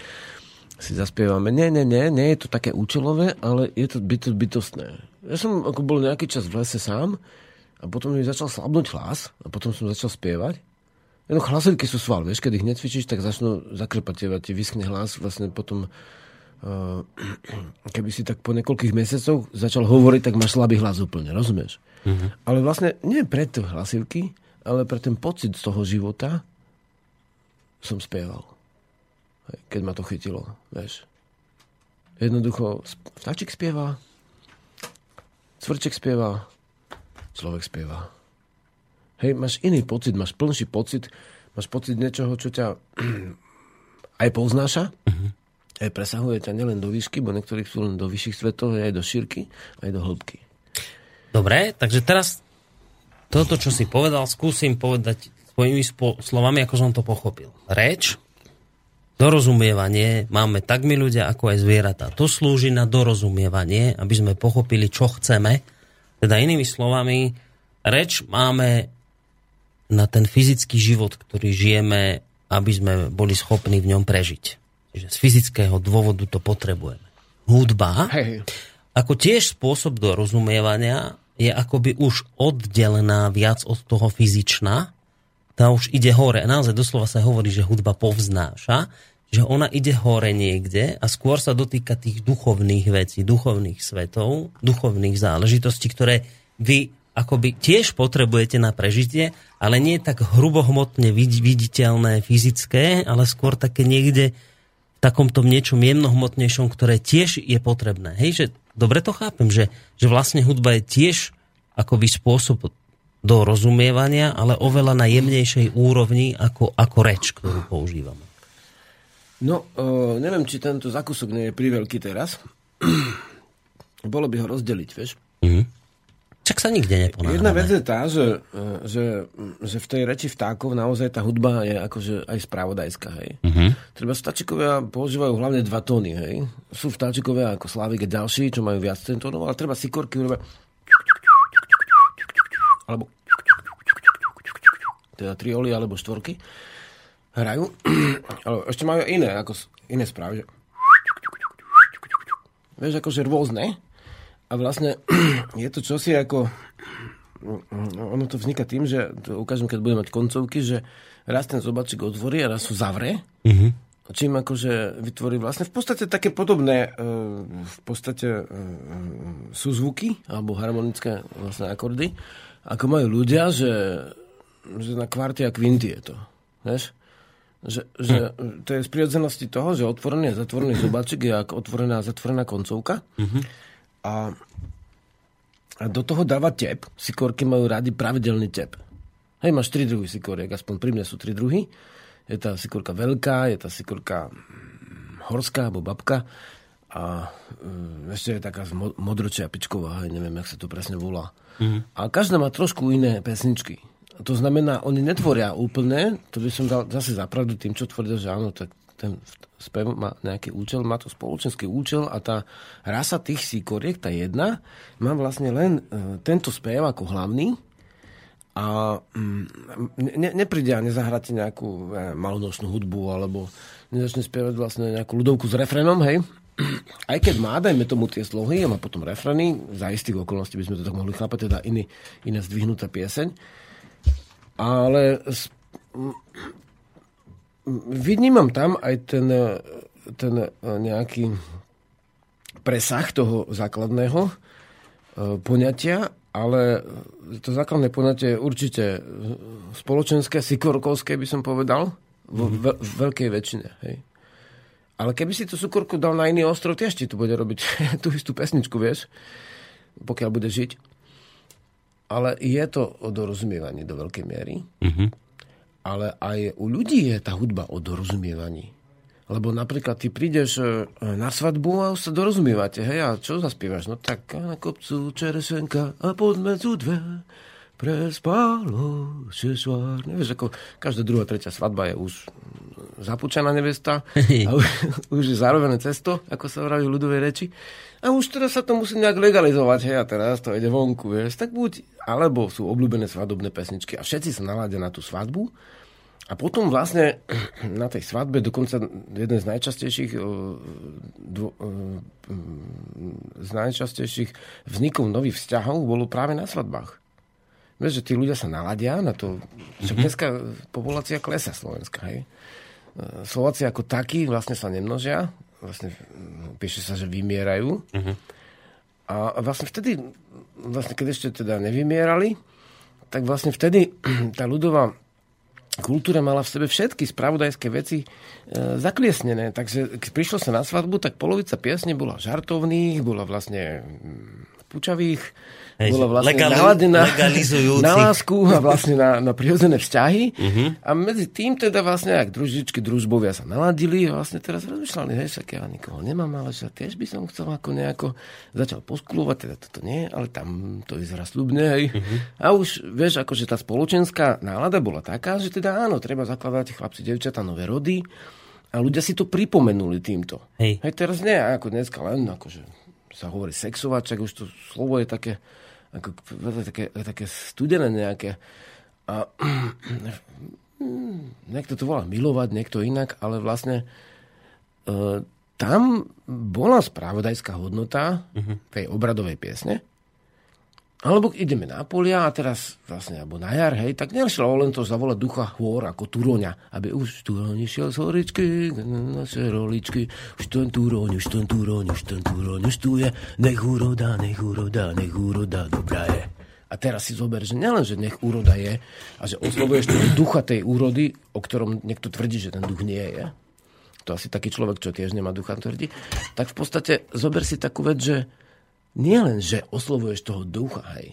si zaspievame. Nie, nie, nie, nie je to také účelové, ale je to byt, bytostné. Ja som ako bol nejaký čas v lese sám a potom mi začal slabnúť hlas a potom som začal spievať. No hlasovky sú sval, vieš, keď ich necvičíš, tak začnú zakrpatievať, ti vyschne hlas, vlastne potom keby si tak po niekoľkých mesiacoch začal hovoriť, tak máš slabý hlas úplne, rozumieš? Mm-hmm. Ale vlastne nie pre tie hlasivky, ale pre ten pocit z toho života som spieval. Keď ma to chytilo, vieš. Jednoducho, vtáčik spieva, cvrček spieva, človek spieva. Hej, máš iný pocit, máš plnší pocit, máš pocit niečoho, čo ťa aj poznáša, mm-hmm. aj presahuje ťa nielen do výšky, bo niektorých sú len do vyšších svetov, aj do šírky, aj do hĺbky. Dobre, takže teraz toto, čo si povedal, skúsim povedať svojimi spo- slovami, ako som to pochopil. Reč, dorozumievanie, máme tak my ľudia, ako aj zvieratá. To slúži na dorozumievanie, aby sme pochopili, čo chceme Teda inými slovami, reč máme na ten fyzický život, ktorý žijeme, aby sme boli schopní v ňom prežiť. Čiže z fyzického dôvodu to potrebujeme. Hudba, hej, ako tiež spôsob dorozumievania, je akoby už oddelená viac od toho fyzičná. Tá už ide hore. Naozaj doslova sa hovorí, že hudba povznáša, že ona ide hore niekde a skôr sa dotýka tých duchovných vecí, duchovných svetov, duchovných záležitostí, ktoré vy akoby tiež potrebujete na prežitie, ale nie tak hrubohmotne viditeľné, fyzické, ale skôr také niekde v takomto niečom jemnohmotnejšom, ktoré tiež je potrebné. Hej, že dobre to chápem, že, že vlastne hudba je tiež akoby spôsob dorozumievania, ale oveľa na jemnejšej úrovni ako, ako reč, ktorú používame. No, o, neviem, či tento zakusok nie je priveľký teraz. Bolo by ho rozdeliť, vieš? Mhm. Čak sa nikde neponáhľame. Jedna vec je tá, že, že, že v tej reči vtákov naozaj tá hudba je akože aj spravodajská, hej. Uh-huh. Treba vtáčikovia používajú hlavne dva tóny, hej. Sú vtáčikovia ako Slávik a ďalší, čo majú viac ten tónov, ale treba sikorky urobia alebo teda trioly alebo štvorky hrajú, ale ešte majú iné, ako iné správy, že vieš, akože rôzne. A vlastne je to čosi ako... Ono to vzniká tým, že to ukážem, keď budem mať koncovky, že raz ten zobáčik otvorí a raz ho zavre. Mm-hmm. Čím akože vytvorí vlastne v podstate také podobné, v podstate sú zvuky alebo harmonické vlastne akordy, ako majú ľudia, že, že na kvarty a kvinty je to. Vieš? Že, že to je z prirodzenosti toho, že otvorený a zatvorený zobáčik je ako otvorená a zatvorená koncovka. Mm-hmm. A, a do toho dáva tep. Sikorky majú rádi pravidelný tep. Hej, máš tri druhy sikoriek, aspoň pri mne sú tri druhy. Je tá sikorka veľká, je tá sikorka horská, alebo babka. A um, ešte je taká modročiapičková, hej, neviem, jak sa to presne volá. Mm-hmm. A každá má trošku iné pesničky. A to znamená, oni netvoria úplne, to by som dal zase zapravdu tým, čo tvoria, že áno, tak ten spev má nejaký účel, má to spoločenský účel a tá rasa tých síkoriek, tá jedna, má vlastne len e, tento spev ako hlavný a mm, ne, nepríde a nezahráte nejakú e, malonočnú hudbu alebo nezačne spievať vlastne nejakú ľudovku s refrénom, hej. Aj keď má, dajme tomu tie slohy a má potom refrény, za istých okolností by sme to tak mohli chápať, teda iný, iná zdvihnutá pieseň, ale s, m, vnímam tam aj ten, ten nejaký presah toho základného poňatia, ale to základné poňatie je určite spoločenské, sikorkovské by som povedal, vo ve- veľkej väčšine. Hej. Ale keby si tú sikorku dal na iný ostrov, tiež ti to bude robiť tú istú pesničku, vieš, pokiaľ bude žiť. Ale je to o dorozumievanie do veľkej miery. Mhm. Ale aj u ľudí je tá hudba o dorozumievaní. Lebo napríklad ty prídeš na svadbu a už sa dorozumievate. Hej, a čo zaspievaš? No tak na kopcu čerešenka a pod medzu dve prespálo šešvár. Nevieš, ako každá druhá, tretia svadba je už zapúčaná nevesta a už, už je zárovené cesto, ako sa vraví v ľudovej reči. A už teraz sa to musí nejak legalizovať, hej, a teraz to ide vonku, vieš. Tak buď, alebo sú obľúbené svadobné pesničky a všetci sa naládia na tú svadbu. A potom vlastne na tej svadbe, dokonca jeden z najčastejších dvo, z najčastejších vznikov nových vzťahov bolo práve na svadbách. Vieš, že tí ľudia sa naladia na to, že dneska populácia klesa slovenská, hej. Slováci ako takí vlastne sa nemnožia, vlastne píše sa, že vymierajú. Uh-huh. A vlastne vtedy, vlastne keď ešte teda nevymierali, tak vlastne vtedy tá ľudová kultúra mala v sebe všetky spravodajské veci e, zakliesnené. Takže keď prišlo sa na svadbu, tak polovica piesne bola žartovných, bola vlastne pučavých, hej, bola vlastne legali- naladená na lásku a vlastne na, na prirodzené vzťahy. Uh-huh. A medzi tým teda vlastne, ak družičky, družbovia sa naladili a vlastne teraz rozmýšľali, hej, však ja nikoho nemám, ale že tiež by som chcel ako nejako začal poskulovať, teda toto nie, ale tam to vyzerá sľubne, hej. Uh-huh. A už vieš, akože tá spoločenská nálada bola taká, že teda áno, treba zakladať chlapci, devčatá, nové rody a ľudia si to pripomenuli týmto. Hej, hej, teraz nie, ako dneska len akože sa hovorí sexovať, čak už to slovo je také ako také, také studené nejaké. A niekto to volá milovať, niekto inak, ale vlastne e, tam bola spravodajská hodnota uh-huh. tej obradovej piesne. Alebo ideme na polia a teraz vlastne, alebo na jar, hej, tak nešlo len to zavolať ducha hôr ako Turoňa, aby už Turoň išiel z horičky, naše roličky, už ten Turoň, už ten Turoň, už ten Turoň, už tu je, nech úroda, nech úroda, nech úroda, dobrá je. A teraz si zober, že nielen, že nech úroda je a že oslovuješ toho ducha tej úrody, o ktorom niekto tvrdí, že ten duch nie je. To asi taký človek, čo tiež nemá ducha, tvrdí. Tak v podstate zober si takú vec, že nie len, že oslovuješ toho ducha, hej.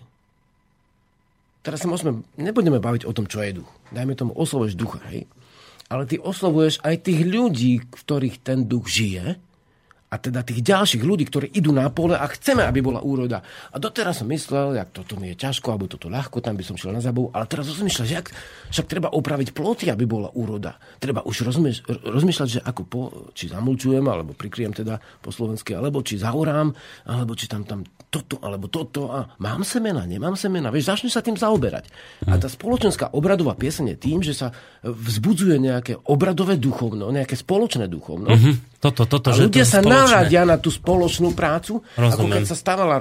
Teraz sa môžeme, nebudeme baviť o tom, čo je duch. Dajme tomu, oslovuješ ducha, hej. Ale ty oslovuješ aj tých ľudí, v ktorých ten duch žije, a teda tých ďalších ľudí, ktorí idú na pole a chceme, aby bola úroda. A doteraz som myslel, jak toto mi je ťažko, alebo toto ľahko, tam by som šiel na zábavu, ale teraz som myslel, že ak, však treba opraviť ploty, aby bola úroda. Treba už rozmýš- rozmýšľať, že ako po, či zamlčujem, alebo prikryjem teda po slovensky, alebo či zaorám, alebo či tam, tam toto, alebo toto. A mám semena, nemám semena. Vieš, začne sa tým zaoberať. A tá spoločenská obradová pieseň je tým, že sa vzbudzuje nejaké obradové duchovno, nejaké spoločné duchovno. Mm-hmm. Toto, toto, a ľudia sa spoločné naradia na tú spoločnú prácu. Rozumiem. Ako keď sa stávala,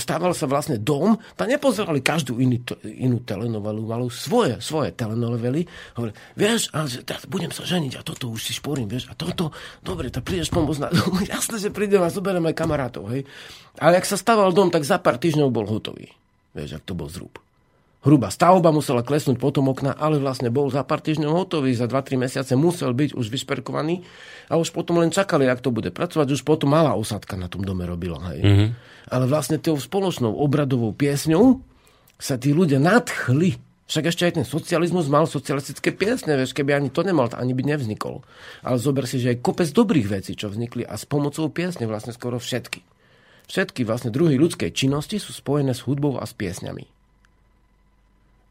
stával sa vlastne dom, tam nepozerali každú inú, inú telenovelu, malú svoje, svoje telenovely. Hovorili, vieš, ale teraz budem sa ženiť a toto už si šporím, vieš, a toto, dobre, tak prídeš pomôcť na dom. Jasne, že prídem a zoberiem aj kamarátov, hej. Ale ak sa staval dom, tak za pár týždňov bol hotový. Vieš, ak to bol zrúb. Hrubá stavba musela klesnúť potom okna, ale vlastne bol za pár týždňov hotový, za dva tri mesiace musel byť už vyšperkovaný a už potom len čakali, ak to bude pracovať, už potom malá osádka na tom dome robila. Hej. Mm-hmm. Ale vlastne tou spoločnou obradovou piesňou sa tí ľudia nadchli. Však ešte aj ten socializmus mal socialistické piesne, vieš, keby ani to nemal, to ani by nevznikol. Ale zober si, že aj kopec dobrých vecí, čo vznikli a s pomocou piesne vlastne skoro všetky. Všetky vlastne druhy ľudskej činnosti sú spojené s hudbou a s piesňami.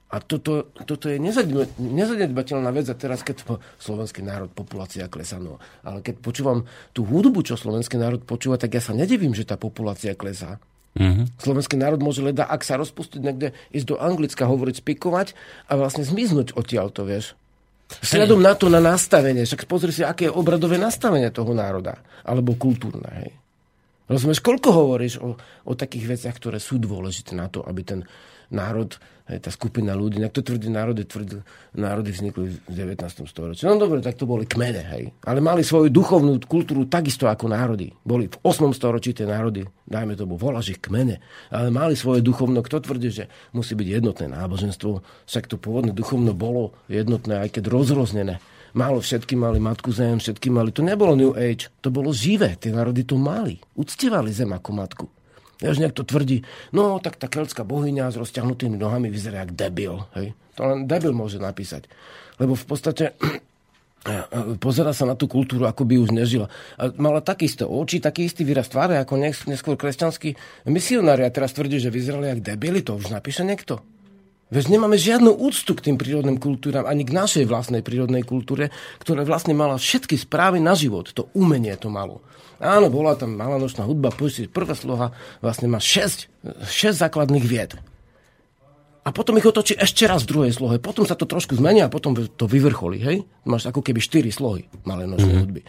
A toto, toto je nezanedbateľná vec a teraz, keď po, slovenský národ, populácia klesá, no, ale keď počúvam tú hudbu, čo slovenský národ počúva, tak ja sa nedivím, že tá populácia klesá. Mm-hmm. Slovenský národ môže leda, ak sa rozpustiť niekde, ísť do Anglicka, hovoriť, spikovať a vlastne zmiznúť odtiaľ to, vieš. Sledom na to, na nastavenie, však pozri si, aké je obradové nastavenie toho národa, alebo kultúrne, hej. Rozumieš, koľko hovoríš o, o takých veciach, ktoré sú dôležité na to, aby ten národ, tá skupina ľudí, niekto tvrdí národy, tvrdí, národy vznikli v devätnástom storočí. No dobre, tak to boli kmene, hej. Ale mali svoju duchovnú kultúru takisto ako národy. Boli v ôsmom storočí tie národy, dajme tomu, voláš ich kmene, ale mali svoje duchovno. Kto tvrdí, že musí byť jednotné náboženstvo? Však to pôvodné duchovno bolo jednotné, aj keď rozroznené. Málo, všetky mali matku zem, všetky mali. To nebolo New Age, to bolo živé. Tie národy to mali. Uctievali zem ako matku. Až niekto tvrdí, no tak tá keľtská bohyňa s rozťahnutými nohami vyzerá jak debil. Hej? To len debil môže napísať. Lebo v podstate pozerá sa na tú kultúru, ako by už nežila. A mala taký isté oči, taký istý výraz tváre, ako neskôr kresťanskí misionári. A teraz tvrdí, že vyzerali jak debili, to už napíše niekto. Veď nemáme žiadnu úctu k tým prírodným kultúram, ani k našej vlastnej prírodnej kultúre, ktorá vlastne mala všetky správy na život. To umenie to malo. Áno, bola tam malanočná hudba, poďte, prvá sloha vlastne má šesť základných vied. A potom ich otočí ešte raz v druhej slohe. Potom sa to trošku zmenia a potom to vyvrcholí, hej? Máš ako keby štyri slohy malanočnej mm-hmm. hudby.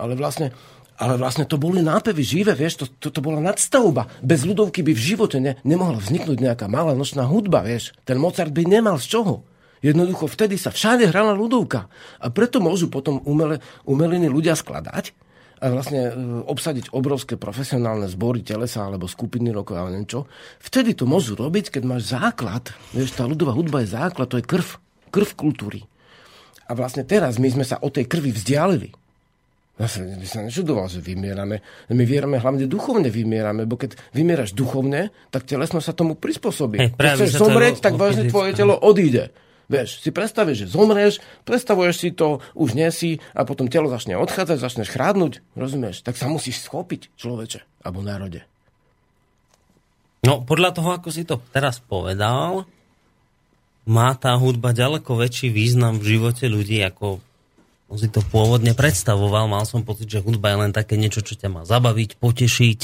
Ale vlastne... Ale vlastne to boli nápevy živé, vieš, to, to, to bola nadstavba. Bez ľudovky by v živote ne, nemohla vzniknúť nejaká malá nočná hudba, vieš. Ten Mozart by nemal z čoho. Jednoducho vtedy sa všade hrala ľudovka. A preto môžu potom umele, umeliny ľudia skladať a vlastne e, obsadiť obrovské profesionálne zbory, telesa alebo skupiny rokov, ale neviem čo. Vtedy to môžu robiť, keď máš základ. Vieš, tá ľudová hudba je základ, to je krv. Krv kultúry. A vlastne teraz my sme sa od tej krvi vzdialili. Ja by sa nečudoval, že vymierame. My vierame, hlavne duchovne vymierame, bo keď vymieraš duchovne, tak telesno sa tomu prispôsobí. Hey, chceš zomrieť, tak vážne tvoje telo odíde. Vieš, si predstavíš, že zomrieš, predstavuješ si to, už nie si a potom telo začne odchádzať, začneš chrádnuť, rozumieš? Tak sa musíš schopiť, človeče, alebo národe. No, podľa toho, ako si to teraz povedal, má tá hudba ďaleko väčší význam v živote ľudí, ako on si to pôvodne predstavoval, mal som pocit, že hudba je len také niečo, čo ťa má zabaviť, potešiť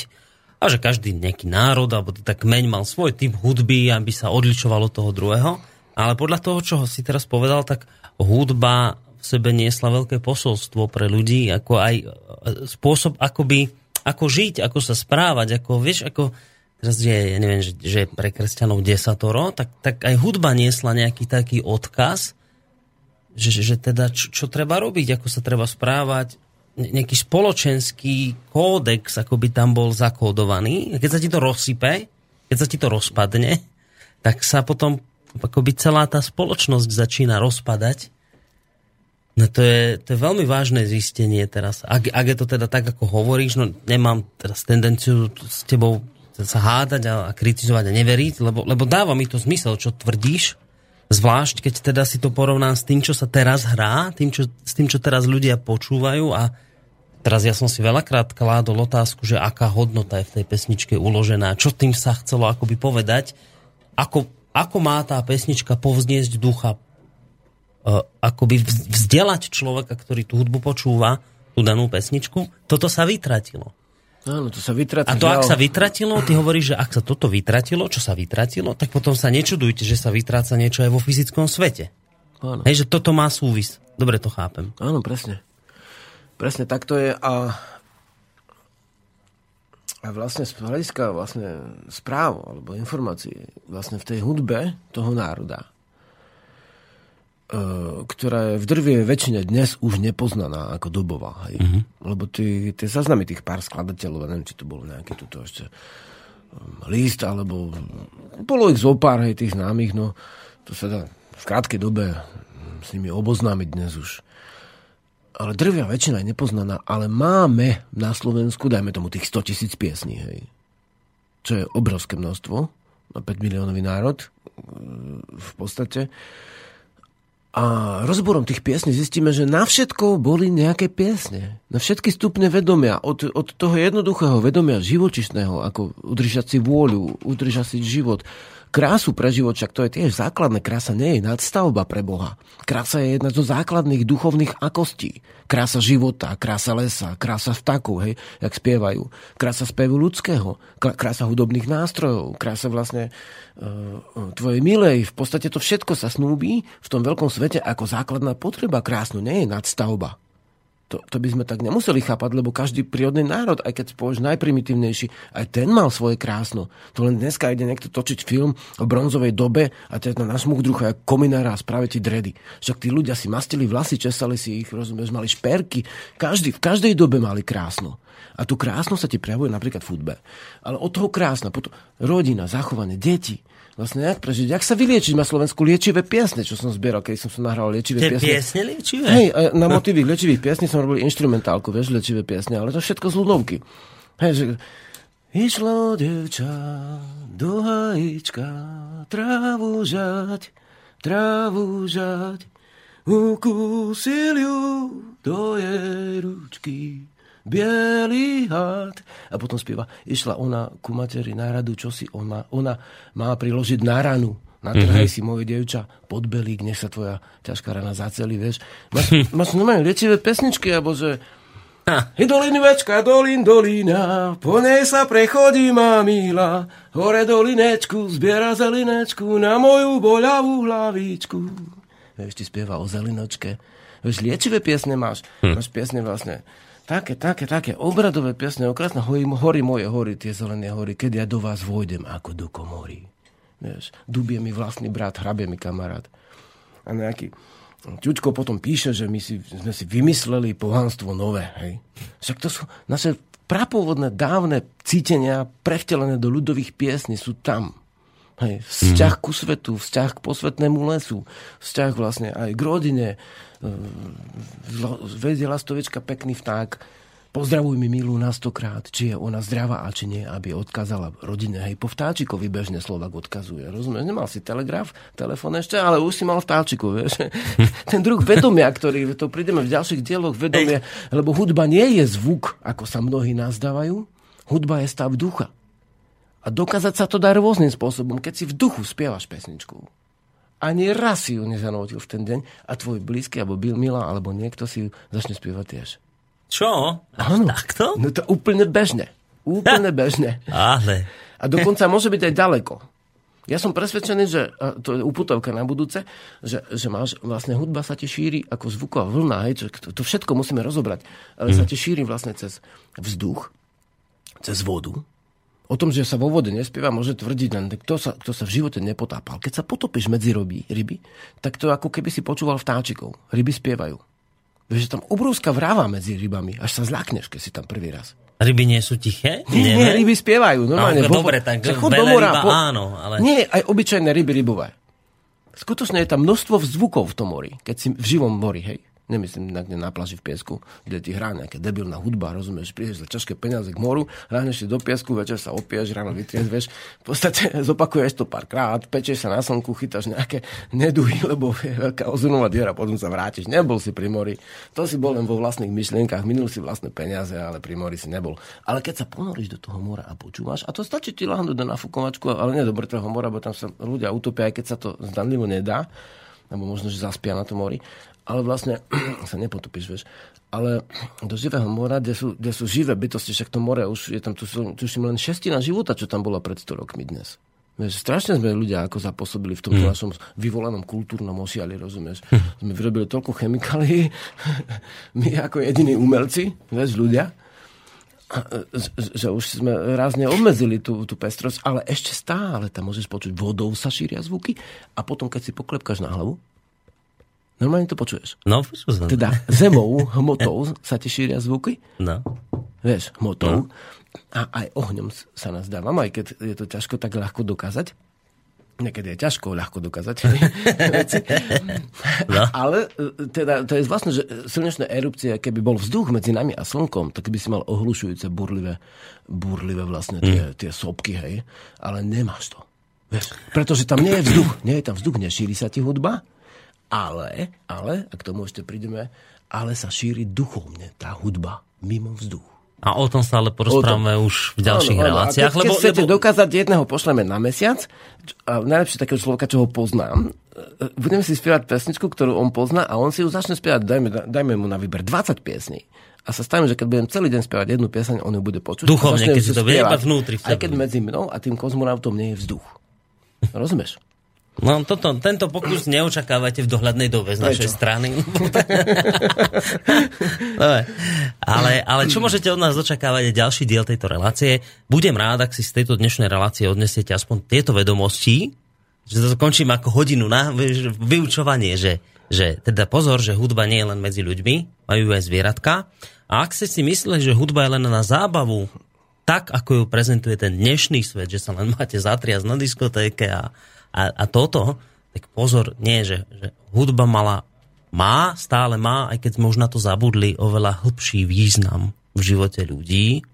a že každý nejaký národ alebo teda kmeň mal svoj typ hudby, aby sa odlišovalo toho druhého. Ale podľa toho, čo si teraz povedal, tak hudba v sebe niesla veľké posolstvo pre ľudí, ako aj spôsob, akoby, ako žiť, ako sa správať, ako, vieš, ako teraz, že, ja neviem, že, že pre kresťanov desatoro, tak, tak aj hudba niesla nejaký taký odkaz, že, že teda čo, čo treba robiť, ako sa treba správať, nejaký spoločenský kódex, ako by tam bol zakódovaný. A keď sa ti to rozsype, keď sa ti to rozpadne, tak sa potom akoby celá tá spoločnosť začína rozpadať. No to je, to je veľmi vážne zistenie teraz. Ak, ak je to teda tak, ako hovoríš, no nemám teraz tendenciu s tebou sa hádať a, a kritizovať a neveriť, lebo, lebo dáva mi to zmysel, čo tvrdíš, zvlášť keď teda si to porovnám s tým, čo sa teraz hrá, tým, čo, s tým, čo teraz ľudia počúvajú. A teraz ja som si veľakrát kládol otázku, že aká hodnota je v tej pesničke uložená, čo tým sa chcelo akoby povedať, ako, ako má tá pesnička povzniesť ducha, akoby vzdelať človeka, ktorý tú hudbu počúva, tú danú pesničku. Toto sa vytratilo. Áno, to sa vytratilo. A to, ak sa vytratilo, ty hovoríš, že ak sa toto vytratilo, čo sa vytratilo, tak potom sa nečudujte, že sa vytráca niečo aj vo fyzickom svete. Áno. Hej, že toto má súvis. Dobre to chápem. Áno, presne. Presne, tak to je. A, a vlastne z hľadiska vlastne správ alebo informácií vlastne v tej hudbe toho národa, ktorá je v drvie väčšine dnes už nepoznaná ako dobová. Hej. Mm-hmm. Lebo tie záznamy tých pár skladateľov, neviem, či to bolo nejaké tuto ešte um, List, alebo bolo ich zopár, hej, tých známych, no to sa dá v krátkej dobe s nimi oboznámiť dnes už. Ale drvia väčšina je nepoznaná, ale máme na Slovensku, dajme tomu, tých sto tisíc piesní, hej. Čo je obrovské množstvo, na päť miliónový národ v podstate. A rozborom tých piesní zistíme, že na všetko boli nejaké piesne. Na všetky stupne vedomia. Od, od toho jednoduchého vedomia živočišného, ako udržať si vôľu, udržať si život. Krásu pre život, však to je tiež základné. Krása nie je nadstavba pre Boha. Krása je jedna zo základných duchovných akostí. Krása života, krása lesa, krása vtákov, hej, jak spievajú. Krása spevu ľudského, krása hudobných nástrojov, krása vlastne uh, tvojej milej. V podstate to všetko sa snúbí v tom veľkom svete ako základná potreba. Krásnu nie je nadstavba. To, to by sme tak nemuseli chápať, lebo každý prírodný národ, aj keď povieš najprimitívnejší, aj ten mal svoje krásno. To len dneska ide niekto točiť film o bronzovej dobe a teda na šmuch drucha jak kominára a spraviť ti dredy. Však tí ľudia si mastili vlasy, česali si ich, rozumieš, mali šperky. Každý, v každej dobe mali krásno. A tu krásno sa ti prejavuje napríklad v hudbe. Ale od toho krásna, potom rodina, zachovanie, deti. Vlastne, jak prežiť? Jak sa vyliečiť? Má Slovensku liečivé piesne, čo som zbieral, keď som sa nahral liečivé Te piesne. Tie piesne liečivé? Hej, na motivy liečivých piesní som robil instrumentálku, vieš, liečivé piesne, ale to všetko z ľudovky. Hej, že... Išlo devča do hajíčka trávu žať, trávu žať, ukúsil ju do jej ručky bielý had. A potom spieva, išla ona ku materi na radu, čo si ona, ona má priložiť na ranu. Natrhaj mm-hmm. si, moje dievča, pod belík, nech sa tvoja ťažká rana zaceli, vieš. Máš, máš normálne liečivé pesničky, alebo že... Dolinvečka, dolin, dolina, po nej sa prechodí má milá, hore dolinečku, zbiera zelinečku na moju boľavú hlavičku. Vieš, ti spieva o zelinočke. Vieš, liečivé piesne máš. Hm. Máš piesne vlastne... Také, také, také obradové piesne, okrásne, hory, hory moje hory, tie zelené hory, keď ja do vás vojdem ako do komory. Vieš, dubie mi vlastný brat, hrabie mi kamarát. A nejaký ťuďko potom píše, že my si, sme si vymysleli pohanstvo nové, hej. Však to sú naše prapôvodné, dávne cítenia, prevtelené do ľudových piesní, sú tam. Hej, vzťah ku svetu, vzťah k posvetnému lesu, vzťah vlastne aj k rodine. Vezie lastovička, pekný vták, pozdravuj mi milú na stokrát, či je ona zdravá a či nie, aby odkazala rodine. Hej, po vtáčikovi bežne Slovak odkazuje, rozumieš? Nemal si telegraf, telefón ešte, ale už si mal vtáčiku, vieš? Ten druh vedomia, ktorý, to prídeme v ďalších dieloch, vedomie, lebo hudba nie je zvuk, ako sa mnohí nazdávajú, hudba je stav ducha. A dokázať sa to dá rôznym spôsobom, keď si v duchu spievaš pesničku. Ani raz si ju nezanotil v ten deň a tvoj blízky, alebo Bill Mila, alebo niekto si ju začne spievať tiež. Čo? Áno. Takto? No to úplne bežne. Úplne bežne. Ale. A dokonca môže byť aj ďaleko. Ja som presvedčený, že, to je uputovka na budúce, že, že máš, vlastne hudba sa ti šíri ako zvuková vlna, hej, že to, to všetko musíme rozobrať, ale mm. sa ti šíri vlastne cez vzduch, cez vodu. O tom, že sa vo vode nespieva, môže tvrdiť len kto sa, kto sa v živote nepotápal. Keď sa potopíš medzi robí, ryby, tak to ako keby si počúval vtáčikov. Ryby spievajú. Vieš, tam obrovská vráva medzi rybami, až sa zlákneš, keď si tam prvý raz. Ryby nie sú tiché? Nie, nie, ryby spievajú. Normálne. No, dobre, tak veľa ryba, po... áno. Ale... Nie, aj obyčajné ryby rybové. Skutočne je tam množstvo zvukov v tom mori, keď si v živom mori, hej. Nemyslím na, na pláži v piesku, kde ti hrá nejaká debilná hudba, rozumieš, prídeš za ťažké peniaze k moru, hráhneš si do piesku, večer sa opieš, ráno vytriezveš, v podstate zopakuješ to párkrát, pečeš sa na slnku, chytáš nejaké neduhy, lebo je veľká ozunová diera, potom sa vrátiš, nebol si pri mori, to si bol len vo vlastných myšlienkach, minul si vlastné peniaze, ale pri mori si nebol. Ale keď sa ponoríš do toho mora a počúvaš, a to stačí ti lahnúť na nafukovačku, ale nie do mŕtvého mora, bo tam sa ľudia utopia, aj keď sa to zdanlivo nedá, alebo možno, že zaspia na tom mori. Ale vlastne sa nepotopíš, vieš. Ale do živého mora, kde sú, kde sú živé bytosti, však to more už je tam, tu sú, tuším, len šestina života, čo tam bola pred sto rokmi dnes. Vieš, strašne sme ľudia ako zapôsobili v tomto mm. našom vyvolanom kultúrnom ošiali, rozumieš? Sme vyrobili toľko chemikálií, my ako jediní umelci, vieš, ľudia, že už sme rázne obmedzili tú, tú pestrosť, ale ešte stále tam môžeš počuť, vodou sa šíria zvuky a potom, keď si poklepkáš na hlavu, normálne to počuješ. No, počujem. Teda zemou, hmotou sa ti šíria zvuky. No. Vieš, hmotou. No. A aj ohňom sa nazdávam, aj keď je to ťažko tak ľahko dokázať. Niekedy je ťažko ľahko dokázať. No. Ale teda to je vlastne, že slnečná erupcia, keby bol vzduch medzi nami a slnkom, tak by si mal ohlušujúce, burlivé, burlivé vlastne tie, mm. tie sopky, hej. Ale nemáš to. Vieš, pretože tam nie je vzduch. Nie je tam vzduch, nešíri sa ti hudba. Ale, ale, a k tomu ešte prídeme, ale sa šíri duchovne tá hudba mimo vzduchu. A o tom sa ale porozprávame tom... už v ďalších no, no, reláciách. Keď lebo, chcete lebo... dokázať, jedného pošleme na mesiac, a najlepšie takého človeka, čo ho poznám, budeme si spievať pesničku, ktorú on pozná a on si ju začne spievať, dajme, dajme mu na výber dvadsať piesní. A sa stavím, že keď budem celý deň spievať jednu pieseň, on ju bude počuť. Duchovne, keď si to vie iba vnútri. Aj keď medzi mnou a tým kozmonautom nie je vzduch. Rozumieš? No, toto, tento pokus neočakávate v dohľadnej dobe z našej strany. ale, ale čo môžete od nás očakávať je ďalší diel tejto relácie. Budem rád, ak si z tejto dnešnej relácie odnesiete aspoň tieto vedomosti, že to končím ako hodinu na vyučovanie, že, že teda pozor, že hudba nie je len medzi ľuďmi, majú aj zvieratka. A ak ste si mysleli, že hudba je len na zábavu, tak ako ju prezentuje ten dnešný svet, že sa len máte zatriasť na diskotéke a A, a toto, tak pozor, nie, že, že hudba mala, má, stále má, aj keď sme už na to zabudli, oveľa hlbší význam v živote ľudí.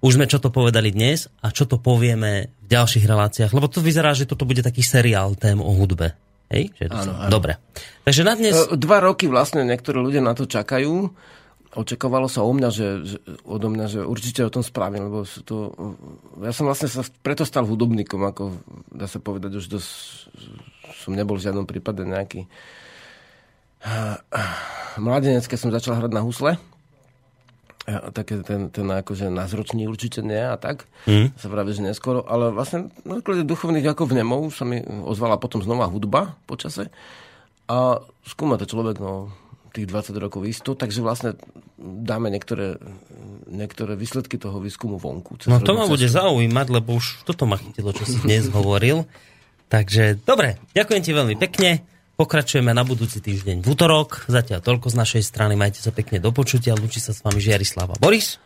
Už sme čo to povedali dnes a čo to povieme v ďalších reláciách, lebo to vyzerá, že toto bude taký seriál tém o hudbe. Hej? Že to áno, áno. Dobre. Takže na dnes... Dva roky vlastne niektorí ľudia na to čakajú. Očakávalo sa o mňa, že, že, odo mňa, že určite o tom správim, lebo to, ja som vlastne sa preto stal hudobníkom, ako dá sa povedať, už dosť, som nebol v žiadnom prípade nejaký. Mladenecké som začal hrať na husle, ja, také ten, ten akože názročný určite nie a tak, mm. sa praví, že neskoro, ale vlastne na základe duchovných ako vnemov sa mi ozvala potom znova hudba po čase a skúma to človek, no... tých dvadsať rokov isto, takže vlastne dáme niektoré, niektoré výsledky toho výskumu vonku. No to ma bude zaujímať, lebo už toto ma chytilo, čo si dnes hovoril. Takže, dobre, ďakujem ti veľmi pekne. Pokračujeme na budúci týždeň v útorok. Zatiaľ toľko z našej strany. Majte sa pekne do počutia. Lúči sa s vami Žiarislav a Boris.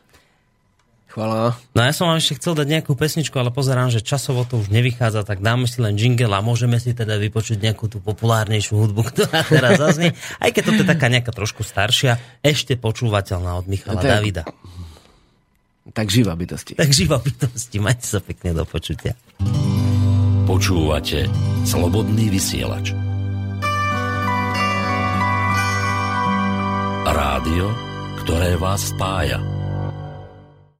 Chvala. No ja som vám ešte chcel dať nejakú pesničku, ale pozerám, že časovo to už nevychádza, tak dáme si len jingle a môžeme si teda vypočuť nejakú tú populárnejšiu hudbu, ktorá teraz zaznie. Aj keď toto je taká nejaká trošku staršia, ešte počúvateľná od Michala tak, Davida. Tak živá bytosti. Tak živá bytosti. Majte sa pekne do počutia. Počúvate Slobodný vysielač. Rádio, ktoré vás spája.